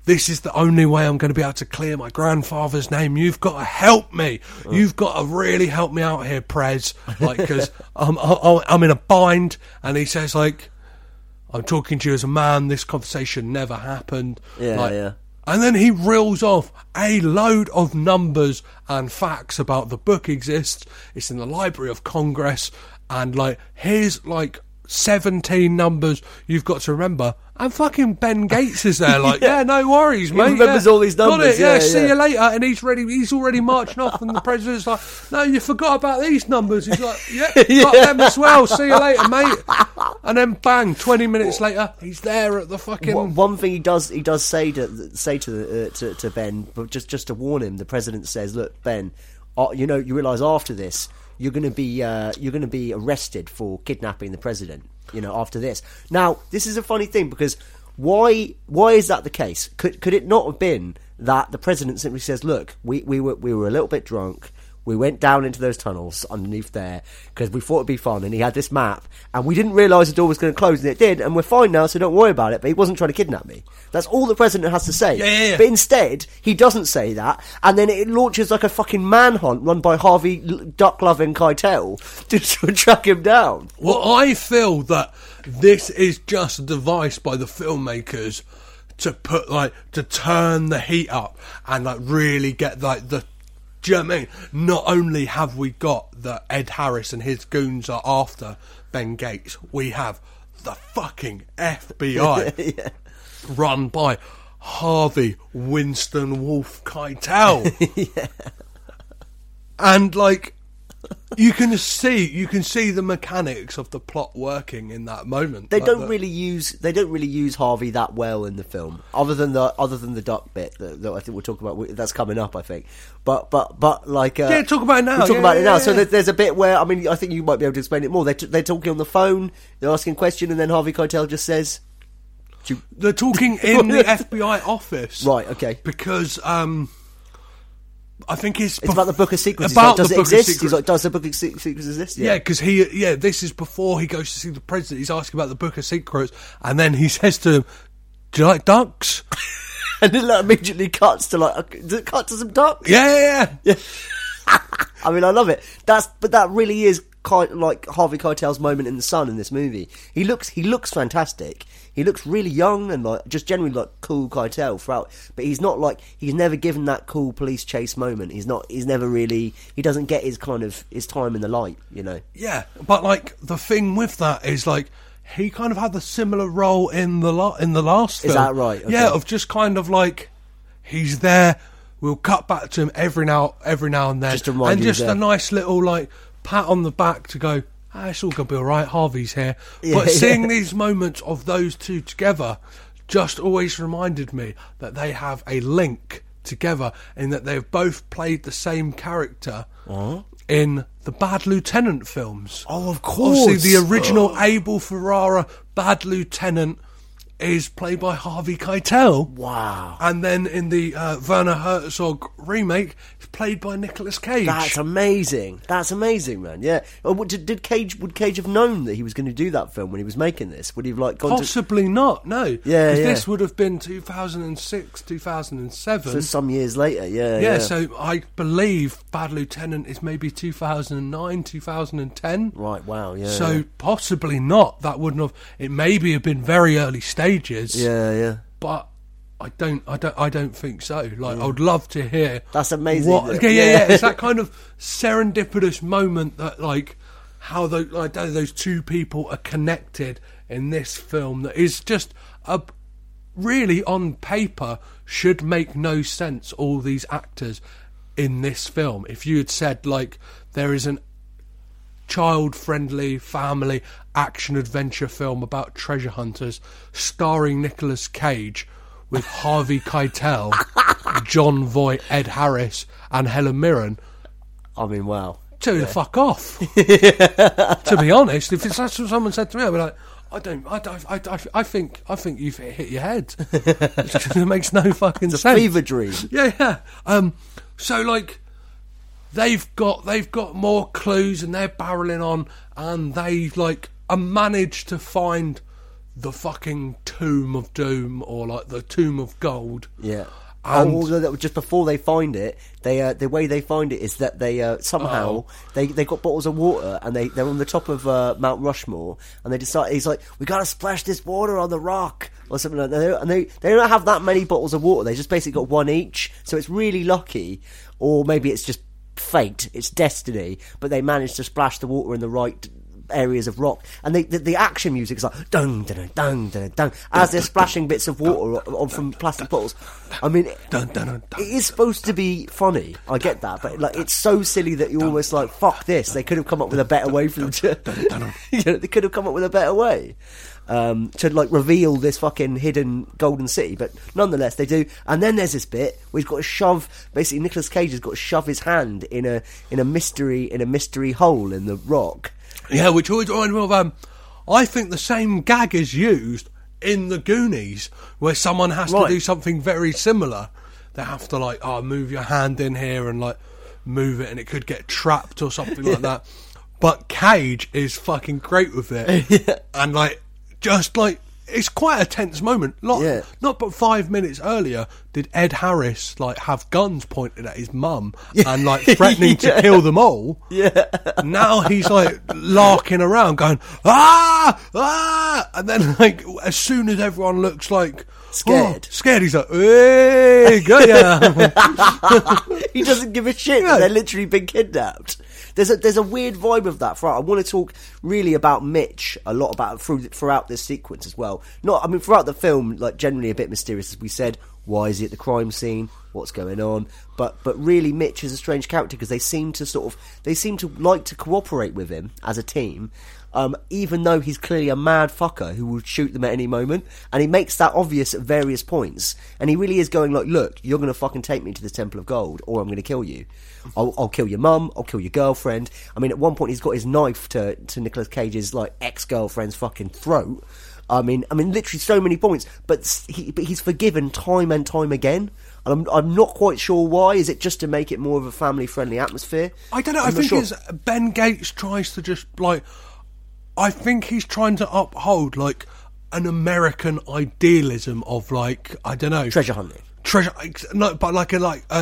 this is the only way I'm going to be able to clear my grandfather's name. You've got to help me. Oh. You've got to really help me out here, Prez. Because I'm in a bind. And he says, I'm talking to you as a man. This conversation never happened. Yeah. And then he reels off a load of numbers and facts about the book exists. It's in the Library of Congress. And, here's, 17 numbers you've got to remember, and fucking Ben Gates is there no worries, mate, he remembers all these numbers, see you later, and he's already marching off, and the president's like, no, you forgot about these numbers, he's like, got them as well, see you later, mate. And then bang, 20 minutes later he's there at the fucking... One thing he does say to Ben, but just to warn him, the president says, look, Ben, you realise after this you're going to be arrested for kidnapping the president, after this. Now, this is a funny thing, because Why is that the case? Could it not have been that the president simply says, look, we were a little bit drunk, we went down into those tunnels underneath there because we thought it'd be fun, and he had this map, and we didn't realise the door was going to close, and it did, and we're fine now, so don't worry about it, but he wasn't trying to kidnap me. That's all the president has to say. Yeah. But instead, he doesn't say that, and then it launches like a fucking manhunt run by Harvey duck-loving Keitel to track him down. Well, I feel that this is just a device by the filmmakers to put, like, to turn the heat up and, like, really get, like, the... Do you know what I mean? Not only have we got that Ed Harris and his goons are after Ben Gates, we have the fucking FBI run by Harvey Winston Wolfe Keitel. And, like, you can see the mechanics of the plot working in that moment. They don't really use Harvey that well in the film, other than the duck bit that I think we'll talk about. That's coming up, I think. But like talk about it now. We'll talk about it now. So there's a bit where, I mean, I think you might be able to explain it more. They're talking on the phone, they're asking a question, and then Harvey Keitel just says, "They're talking in the FBI office, right? Okay, because." I think it's about the Book of Secrets. About does it exist? He's like, does the Book of Secrets exist? Yeah, because this is before he goes to see the president. He's asking about the Book of Secrets, and then he says to him, "Do you like ducks?" And then that immediately cuts to some ducks. Yeah. I mean, I love it. But that really is kind of like Harvey Keitel's moment in the sun in this movie. He looks fantastic. He looks really young and like just generally like cool Keitel throughout, but he's not like, he's never given that cool police chase moment. He doesn't get his kind of his time in the light, you know. Yeah, but like the thing with that is like he kind of had the similar role in the last film. Is that right? Okay. Yeah, of just kind of like he's there. We'll cut back to him every now and then, just to remind you, and just a nice little like pat on the back to go, it's all going to be all right, Harvey's here. But seeing these moments of those two together just always reminded me that they have a link together in that they've both played the same character in the Bad Lieutenant films. Oh, of course. Obviously, the original Abel Ferrara Bad Lieutenant is played by Harvey Keitel. Wow. And then in the Werner Herzog remake, it's played by Nicolas Cage. That's amazing, man. Yeah. Would Cage have known that he was going to do that film when he was making this? Would he have like gone possibly not, no. Yeah. Because this would have been 2006, 2007. So some years later, yeah. So I believe Bad Lieutenant is maybe 2009, 2010. Right, wow, yeah. So possibly not. That wouldn't have, it maybe have been very early stage. Yeah. But I don't think so. Like, I would love to hear. That's amazing. It's that kind of serendipitous moment that, like, how those two people are connected in this film that is just really on paper should make no sense. All these actors in this film, if you had said like there is an child-friendly family action-adventure film about treasure hunters starring Nicolas Cage with Harvey Keitel, John Voight, Ed Harris and Helen Mirren. I mean, wow. The fuck off. To be honest, if that's what someone said to me, I'd be like, I think you've hit your head. It makes no fucking sense. It's a fever dream. Yeah. So, like, They've got more clues and they're barrelling on and they like manage to find the fucking Tomb of Doom or like the Tomb of Gold. Yeah. And although just before they find it, they the way they find it is that they somehow they got bottles of water and they're on the top of Mount Rushmore and they decide, he's like, we gotta splash this water on the rock or something like that. And they don't have that many bottles of water. They just basically got one each, so it's really lucky, or maybe it's just fate, it's destiny, but they managed to splash the water in the right areas of rock, and the action music is like dung dun dung dun dung as they're splashing bits of water on from plastic bottles. I mean, it is supposed to be funny, I get that, but like it's so silly that you're almost like, fuck this, they could have come up with a better way for them to to like reveal this fucking hidden golden city, but nonetheless they do. And then there's this bit where he's got to shove, basically Nicolas Cage has got to shove his hand in a mystery hole in the rock. Yeah, which always reminded me of. I think the same gag is used in the Goonies, where someone has to do something very similar. They have to, like, move your hand in here and, like, move it, and it could get trapped or something like that. But Cage is fucking great with it. And, like, just, like, it's quite a tense moment. Not but 5 minutes earlier did Ed Harris, like, have guns pointed at his mum and, like, threatening to kill them all. Now he's, like, larking around going, ah! Ah! And then, like, as soon as everyone looks, like, scared. Oh, scared. He's like, hey, go ya. He doesn't give a shit. Yeah. They're literally been kidnapped. There's a weird vibe of that. I want to talk really about Mitch a lot about throughout this sequence as well. Throughout the film, like, generally a bit mysterious, as we said. Why is he at the crime scene? What's going on? But really, Mitch is a strange character because they seem to like to cooperate with him as a team. Even though he's clearly a mad fucker who will shoot them at any moment, and he makes that obvious at various points, and he really is going like, look, you're going to fucking take me to the Temple of Gold, or I'm going to kill you. I'll kill your mum, I'll kill your girlfriend. I mean, at one point he's got his knife to Nicolas Cage's, like, ex-girlfriend's fucking throat. I mean, literally so many points, but he's forgiven time and time again. And I'm not quite sure why. Is it just to make it more of a family-friendly atmosphere? I don't know. I think Ben Gates tries to just, like... I think he's trying to uphold, like, an American idealism of, like, I don't know... Treasure hunting.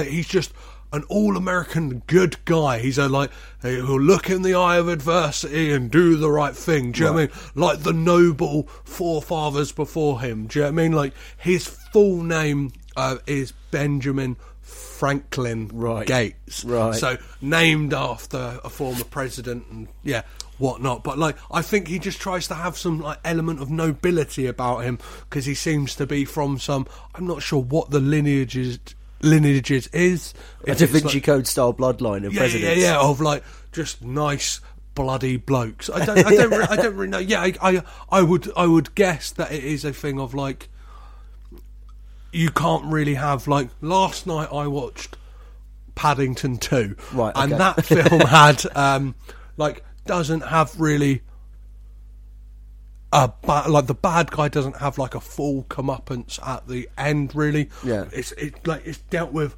He's just an all-American good guy. He's who'll look in the eye of adversity and do the right thing. Do you know what I mean? Like the noble forefathers before him. Do you know what I mean? Like, his full name... is Benjamin Franklin Gates. Right. So named after a former president and whatnot. But, like, I think he just tries to have some, like, element of nobility about him because he seems to be from some... I'm not sure what the lineages is. A Da Vinci Code style bloodline of presidents. Yeah, of, like, just nice... bloody blokes. I don't really know. Yeah, I would guess that it is a thing of, like... You can't really have, like, last night I watched Paddington 2. Right, okay. And that film had, doesn't have really the bad guy doesn't have, like, a full comeuppance at the end, really. Yeah. It's dealt with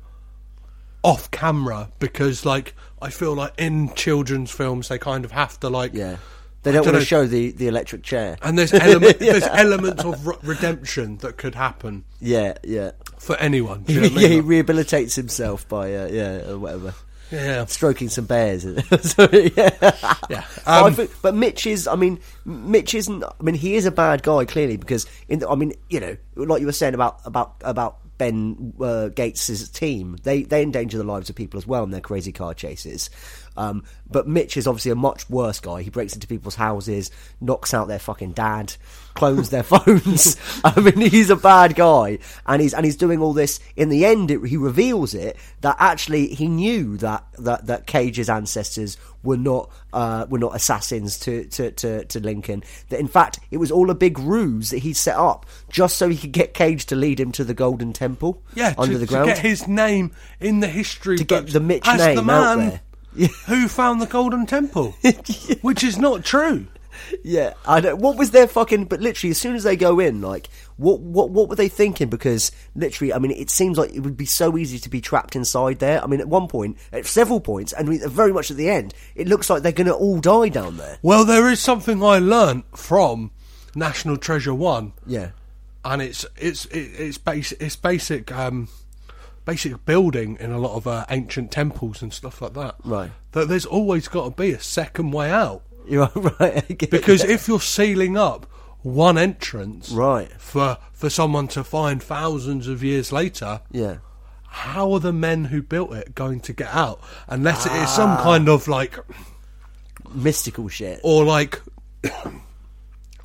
off camera because, like, I feel like in children's films they kind of have to, like... Yeah. They don't want to show the electric chair. And there's there's elements of redemption that could happen. Yeah. For anyone. Do you know what I mean? He rehabilitates himself by, whatever. Yeah. Stroking some bears. Sorry, yeah. But Mitch is, he is a bad guy, clearly, because, like you were saying about Ben Gates' team, they endanger the lives of people as well in their crazy car chases. But Mitch is obviously a much worse guy. He breaks into people's houses, knocks out their fucking dad, clones their phones. I mean, he's a bad guy, and he's doing all this. In the end, he reveals it that actually he knew that Cage's ancestors were not assassins to Lincoln. That in fact it was all a big ruse that he set up just so he could get Cage to lead him to the Golden Temple under the ground, to get his name in the history to books, get the Mitch as name the man. Out there. Yeah. Who found the Golden Temple? Which is not true. Yeah, I don't. What was their fucking? But literally, as soon as they go in, like, what were they thinking? Because literally, I mean, it seems like it would be so easy to be trapped inside there. I mean, at several points, and very much at the end, it looks like they're going to all die down there. Well, there is something I learnt from National Treasure 1. Yeah, and it's basic. Basic building in a lot of ancient temples and stuff like that. Right. That there's always got to be a second way out. You are right. Because if you're sealing up one entrance for someone to find thousands of years later, how are the men who built it going to get out? Unless it is some kind of, like... mystical shit. Or, like,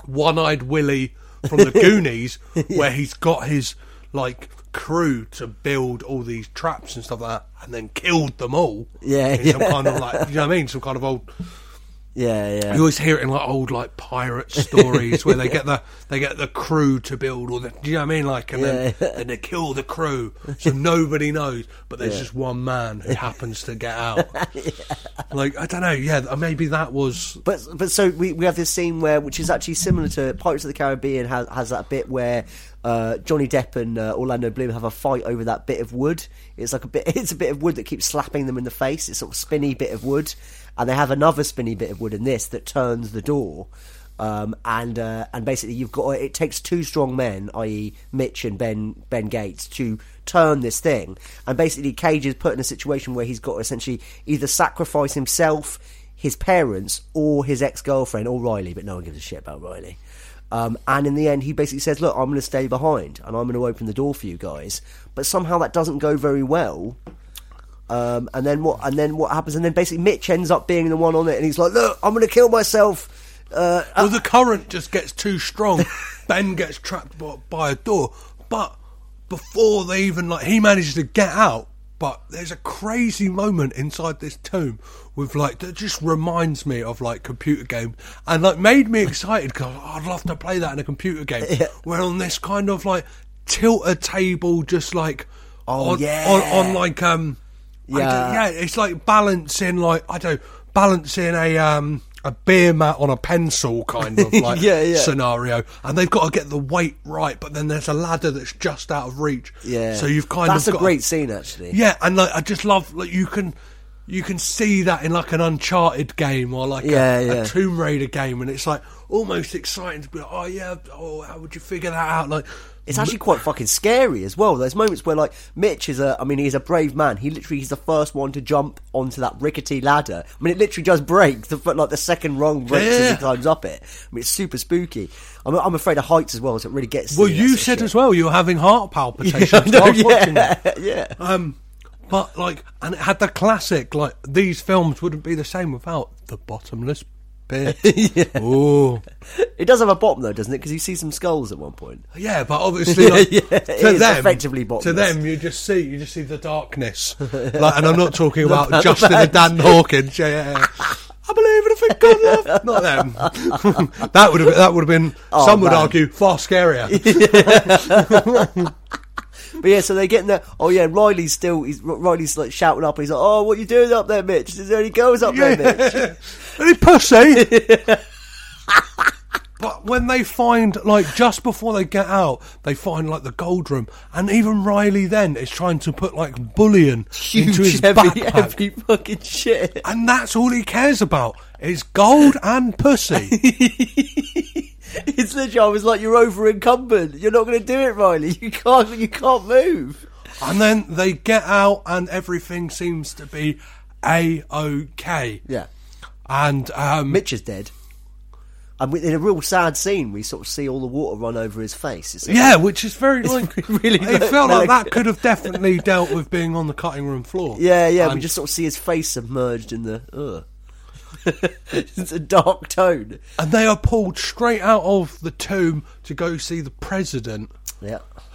One-Eyed Willy from the Goonies, where he's got his, like... crew to build all these traps and stuff like that, and then killed them all. Some kind of, like, you know what I mean, some kind of old Yeah, yeah. You always hear it in like old like pirate stories where they get the crew to build, or the, do you know what I mean? Like, and then they kill the crew, so nobody knows. But there's just one man who happens to get out. Yeah. Like, I don't know. Yeah, maybe that was. But so we have this scene where, which is actually similar to Pirates of the Caribbean, has that bit where Johnny Depp and Orlando Bloom have a fight over that bit of wood. It's like a bit of wood that keeps slapping them in the face. It's sort of spinny bit of wood, and they have another spinny bit of wood in this that turns the door. And basically, you've got, it takes two strong men, i.e., Mitch and Ben Gates, to turn this thing. And basically, Cage is put in a situation where he's got to essentially either sacrifice himself, his parents, or his ex-girlfriend, or Riley. But no one gives a shit about Riley. And in the end, he basically says, look, I'm going to stay behind and I'm going to open the door for you guys. But somehow that doesn't go very well. And then what happens? And then basically Mitch ends up being the one on it, and he's like, look, I'm going to kill myself. Well, the current just gets too strong. Ben gets trapped by a door. But before they even, like, he manages to get out. But there's a crazy moment inside this tomb with, like, that just reminds me of, like, computer games, and, like, made me excited because I'd love to play that in a computer game. Yeah. We're on this kind of, like, tilt-a-table, just, like, it's like balancing a beer mat on a pencil kind of like scenario, and they've got to get the weight right, but then there's a ladder that's just out of reach. Yeah, so you've kind of that's a great scene actually. Yeah, and like I just love, like, you can see that in like an Uncharted game or like a Tomb Raider game, and it's like almost exciting to be like, how would you figure that out? Like, it's actually quite fucking scary as well. There's moments where, like, Mitch he's a brave man. He's the first one to jump onto that rickety ladder. I mean, it literally does break. The second rung breaks as he climbs up it. I mean, it's super spooky. I'm afraid of heights as well, so it really gets to me. Well, you said as well you were having heart palpitations. Yeah. But, like, and it had the classic, like, these films wouldn't be the same without the bottomless bit. Yeah. It does have a bottom though, doesn't it? Because you see some skulls at one point. Yeah, but obviously, like, to them, you just see the darkness. Like, and I'm not talking about Justin and Dan Hawkins. Yeah. I believe in a thing God love. Not them. that would have been. Oh, some would argue far scarier. Yeah. But yeah, so they get in there. Oh yeah, Riley's like shouting up. He's like, "Oh, what are you doing up there, Mitch? Is there any girls up there, Mitch? Any pussy?" But when they find, like, just before they get out, they find like the gold room, and even Riley then is trying to put like bullion into his backpack. Every fucking shit, and that's all he cares about is gold and pussy. It's literally, I was like, you're over incumbent. You're not going to do it, Riley. You can't move. And then they get out, and everything seems to be A-OK. Yeah. And Mitch is dead. And in a real sad scene, we sort of see all the water run over his face. Which is very, like, really. It felt like that could have definitely dealt with being on the cutting room floor. Yeah, yeah. And we just sort of see his face submerged in the. It's a dark tone, and they are pulled straight out of the tomb to go see the president,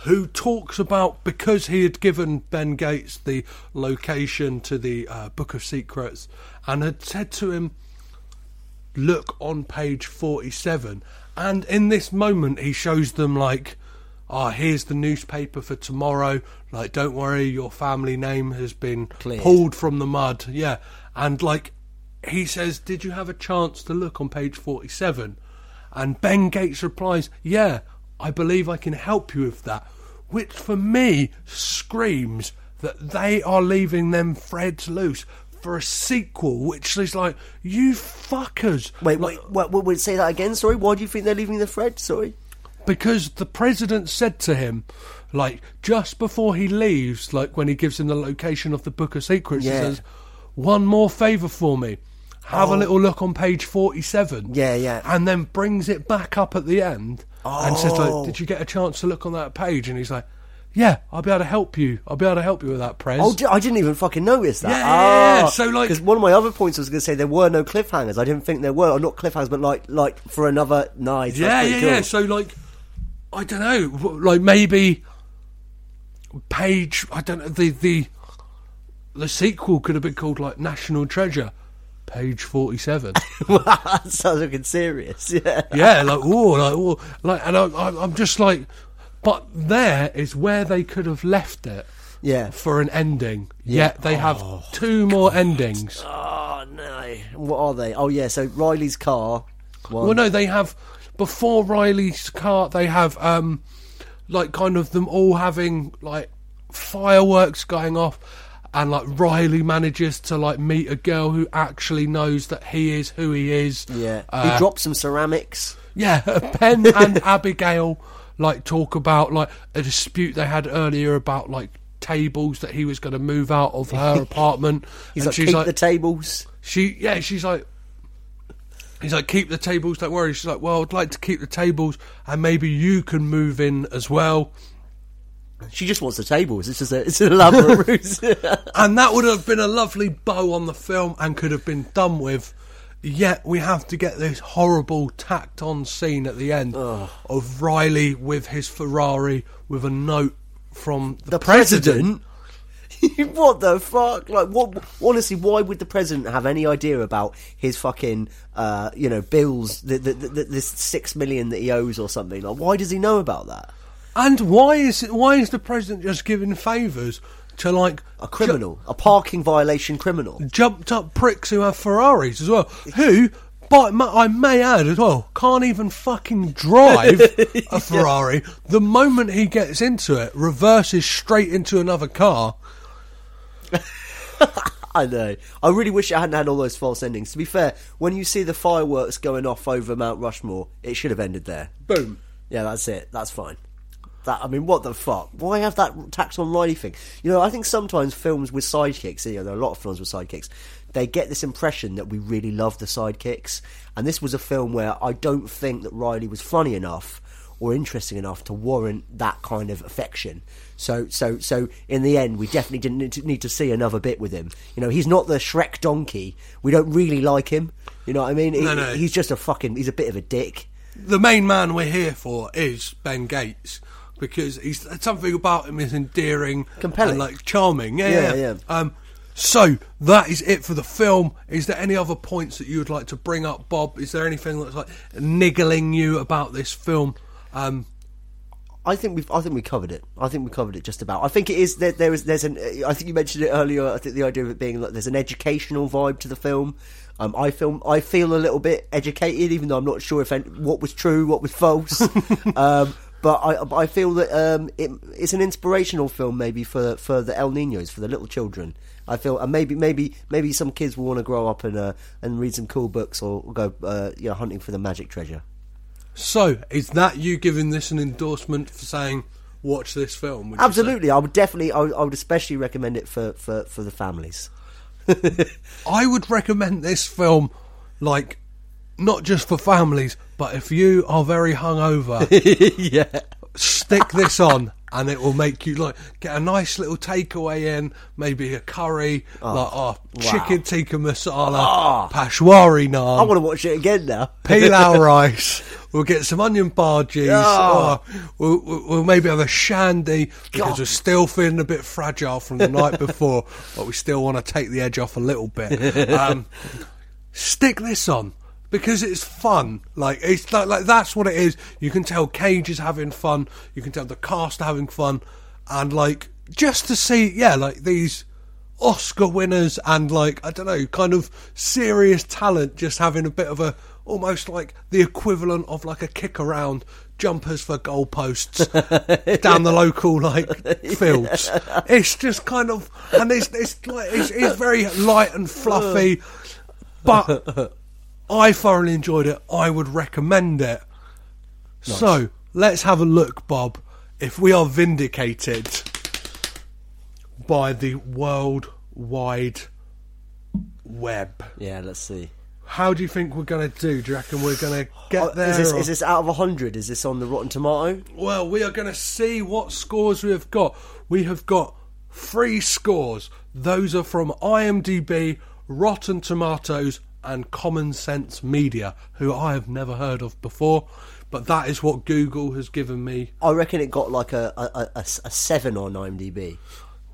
who talks about, because he had given Ben Gates the location to the Book of Secrets and had said to him, look on page 47, and in this moment he shows them, like, here's the newspaper for tomorrow, like, don't worry, your family name has been pulled from the mud. And like, he says, did you have a chance to look on page 47? And Ben Gates replies, yeah, I believe I can help you with that. Which, for me, screams that they are leaving them threads loose for a sequel, which is like, you fuckers. Wait, say that again, sorry? Why do you think they're leaving the threads, sorry? Because the president said to him, like, just before he leaves, like, when he gives him the location of the Book of Secrets, he says, one more favour for me. Have a little look on page 47. Yeah. And then brings it back up at the end and says, like, did you get a chance to look on that page? And he's like, yeah, I'll be able to help you. I'll be able to help you with that, Prez. Oh, I didn't even fucking notice that. Yeah. So, like, because one of my other points was going to say there were no cliffhangers. I didn't think there were. Or not cliffhangers, but like for another night. Yeah. So, like, I don't know. Like, maybe page, I don't know, the sequel could have been called, like, National Treasure page 47. Well, that sounds looking serious. Yeah. Yeah, I'm just like, but there is where they could have left it. Yeah. For an ending. Yeah. Yet they have two more endings. Oh no. What are they? Oh yeah, so Riley's car. One. Well no, they have before Riley's car they have like kind of them all having like fireworks going off, and like Riley manages to like meet a girl who actually knows that he is who he is. Yeah. He drops some ceramics. Yeah, Ben and Abigail like talk about like a dispute they had earlier about like tables that he was going to move out of her apartment. He's and like, she's keep like, the tables. She's like, he's like, keep the tables, don't worry. She's like, well, I'd like to keep the tables, and maybe you can move in as well. She just wants the tables. It's just it's an elaborate ruse. And that would have been a lovely bow on the film and could have been done with. Yet we have to get this horrible tacked-on scene at the end of Riley with his Ferrari with a note from the president. What the fuck? Like, what? Honestly, why would the president have any idea about his fucking, bills? This $6 million that he owes or something. Like, why does he know about that? And why is the president just giving favours to like a criminal, a parking violation criminal, jumped up pricks who have Ferraris as well, who? But I may add as well, can't even fucking drive a Ferrari. Yeah. The moment he gets into it, reverses straight into another car. I know. I really wish I hadn't had all those false endings. To be fair, when you see the fireworks going off over Mount Rushmore, it should have ended there. Boom. Yeah, that's it. That's fine. That, I mean, what the fuck? Why have that tax on Riley thing? You know, I think sometimes films with sidekicks, there are a lot of films with sidekicks, they get this impression that we really love the sidekicks. And this was a film where I don't think that Riley was funny enough or interesting enough to warrant that kind of affection. So in the end, we definitely didn't need to see another bit with him. You know, he's not the Shrek donkey. We don't really like him. You know what I mean? No. He's just he's a bit of a dick. The main man we're here for is Ben Gates, because he's something about him is endearing, compelling, and like charming. Yeah. So that is it for the film. Is there any other points that you would like to bring up, Bob? Is there anything that's like niggling you about this film? I think we covered it just about. I think it is that I think you mentioned it earlier. I think the idea of it being like there's an educational vibe to the film. I feel a little bit educated, even though I'm not sure if what was true, what was false. But I feel that it's an inspirational film, maybe for the El Niños, for the little children. I feel, and maybe some kids will want to grow up and read some cool books or go hunting for the magic treasure. So, is that you giving this an endorsement for saying watch this film? Absolutely, I would definitely. I would especially recommend it for the families. I would recommend this film, like, not just for families, but if you are very hungover, yeah, stick this on, and it will make you like get a nice little takeaway in, maybe a curry, chicken tikka masala, peshwari naan. I want to watch it again now. Pilau rice. We'll get some onion bhajis. Oh. We'll maybe have a shandy because we're still feeling a bit fragile from the night before, but we still want to take the edge off a little bit. Stick this on. Because it's fun, like that's what it is. You can tell Cage is having fun. You can tell the cast are having fun, and like just to see, these Oscar winners and like I don't know, kind of serious talent just having a bit of a almost like the equivalent of like a kick around, jumpers for goalposts down the local like fields. It's just kind of, and it's very light and fluffy, but I thoroughly enjoyed it. I would recommend it. Nice. So, let's have a look, Bob, if we are vindicated by the World Wide Web. Yeah, let's see. How do you think we're going to do? Do you reckon we're going to get there? Is this out of 100? Is this on the Rotten Tomato? Well, we are going to see what scores we have got. We have got 3 scores. Those are from IMDb, Rotten Tomatoes, and Common Sense Media, who I have never heard of before, but that is what Google has given me. I reckon it got like a 7 on IMDb.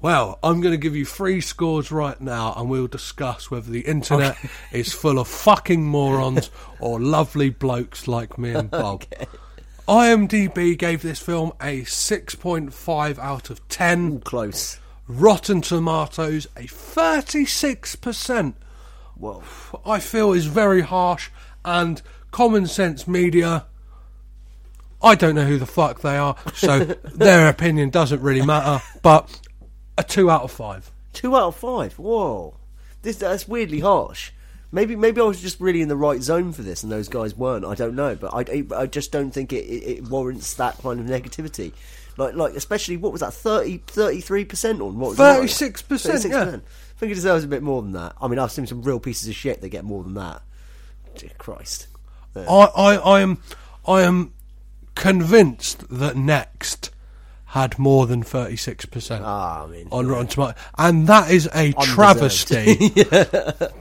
well, I'm going to give you 3 scores right now and we'll discuss whether the internet is full of fucking morons or lovely blokes like me and Bob. Okay. IMDb gave this film a 6.5 out of 10. Ooh, close. Rotten Tomatoes, a 36%. Whoa. I feel is very harsh, and Common Sense Media, I don't know who the fuck they are, so their opinion doesn't really matter, but a 2 out of 5. 2 out of 5? Whoa. That's weirdly harsh. Maybe I was just really in the right zone for this and those guys weren't, I don't know, but I just don't think it warrants that kind of negativity. Like especially, what was that, 33% on what was 36%, yeah. I think it deserves a bit more than that. I mean, I've seen some real pieces of shit that get more than that. Dear Christ. Yeah. I am convinced that Next had more than 36% on Rotten Tomatoes, and that is a travesty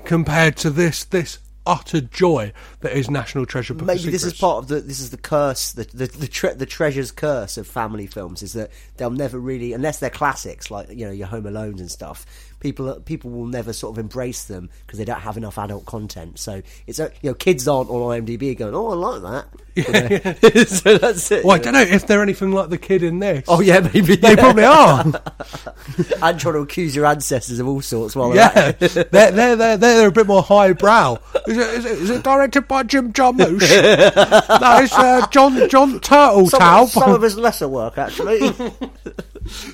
compared to this utter joy that is National Treasure. Book Maybe of Secrets. This is part of the curse, the treasure's curse of family films, is that they'll never really, unless they're classics like, you know, your Home Alones and stuff. People will never sort of embrace them because they don't have enough adult content. So it's, you know, kids aren't on IMDb going, "Oh, I like that." Yeah, you know? Yeah. So that's it. Well, I don't know if they're anything like the kid in this. Oh yeah, maybe they probably are. And trying to accuse your ancestors of all sorts while they're a bit more highbrow. Is it directed by Jim Jarmusch? No, it's Jon Turteltaub. Some of his lesser work, actually.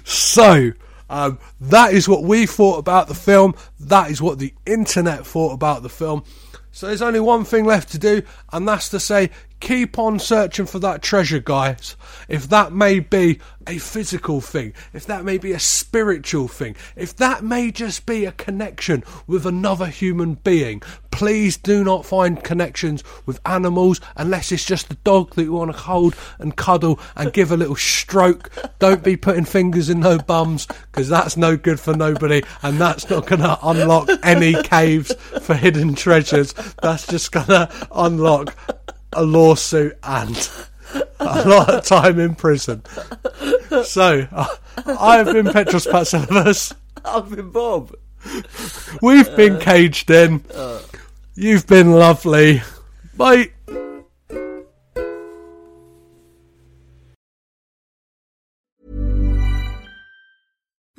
So. That is what we thought about the film. That is what the internet thought about the film. So there's only one thing left to do, and that's to say, keep on searching for that treasure, guys. If that may be a physical thing, if that may be a spiritual thing, if that may just be a connection with another human being, please do not find connections with animals unless it's just the dog that you want to hold and cuddle and give a little stroke. Don't be putting fingers in no bums, because that's no good for nobody, and that's not going to unlock any caves for hidden treasures. That's just going to unlock a lawsuit and a lot of time in prison. So, I have been Petros Patsilivas. I've been Bob. We've been Caged In. You've been lovely. Bye.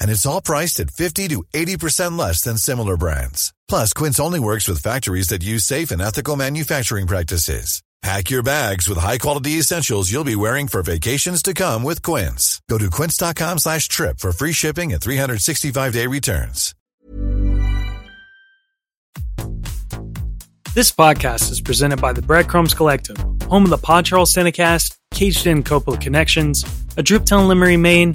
And it's all priced at 50 to 80% less than similar brands. Plus, Quince only works with factories that use safe and ethical manufacturing practices. Pack your bags with high-quality essentials you'll be wearing for vacations to come with Quince. Go to quince.com/trip for free shipping and 365-day returns. This podcast is presented by the Breadcrumbs Collective, home of the Podcharles Cinecast, Caged In Coppola Connections, A Driptown Limery, Maine,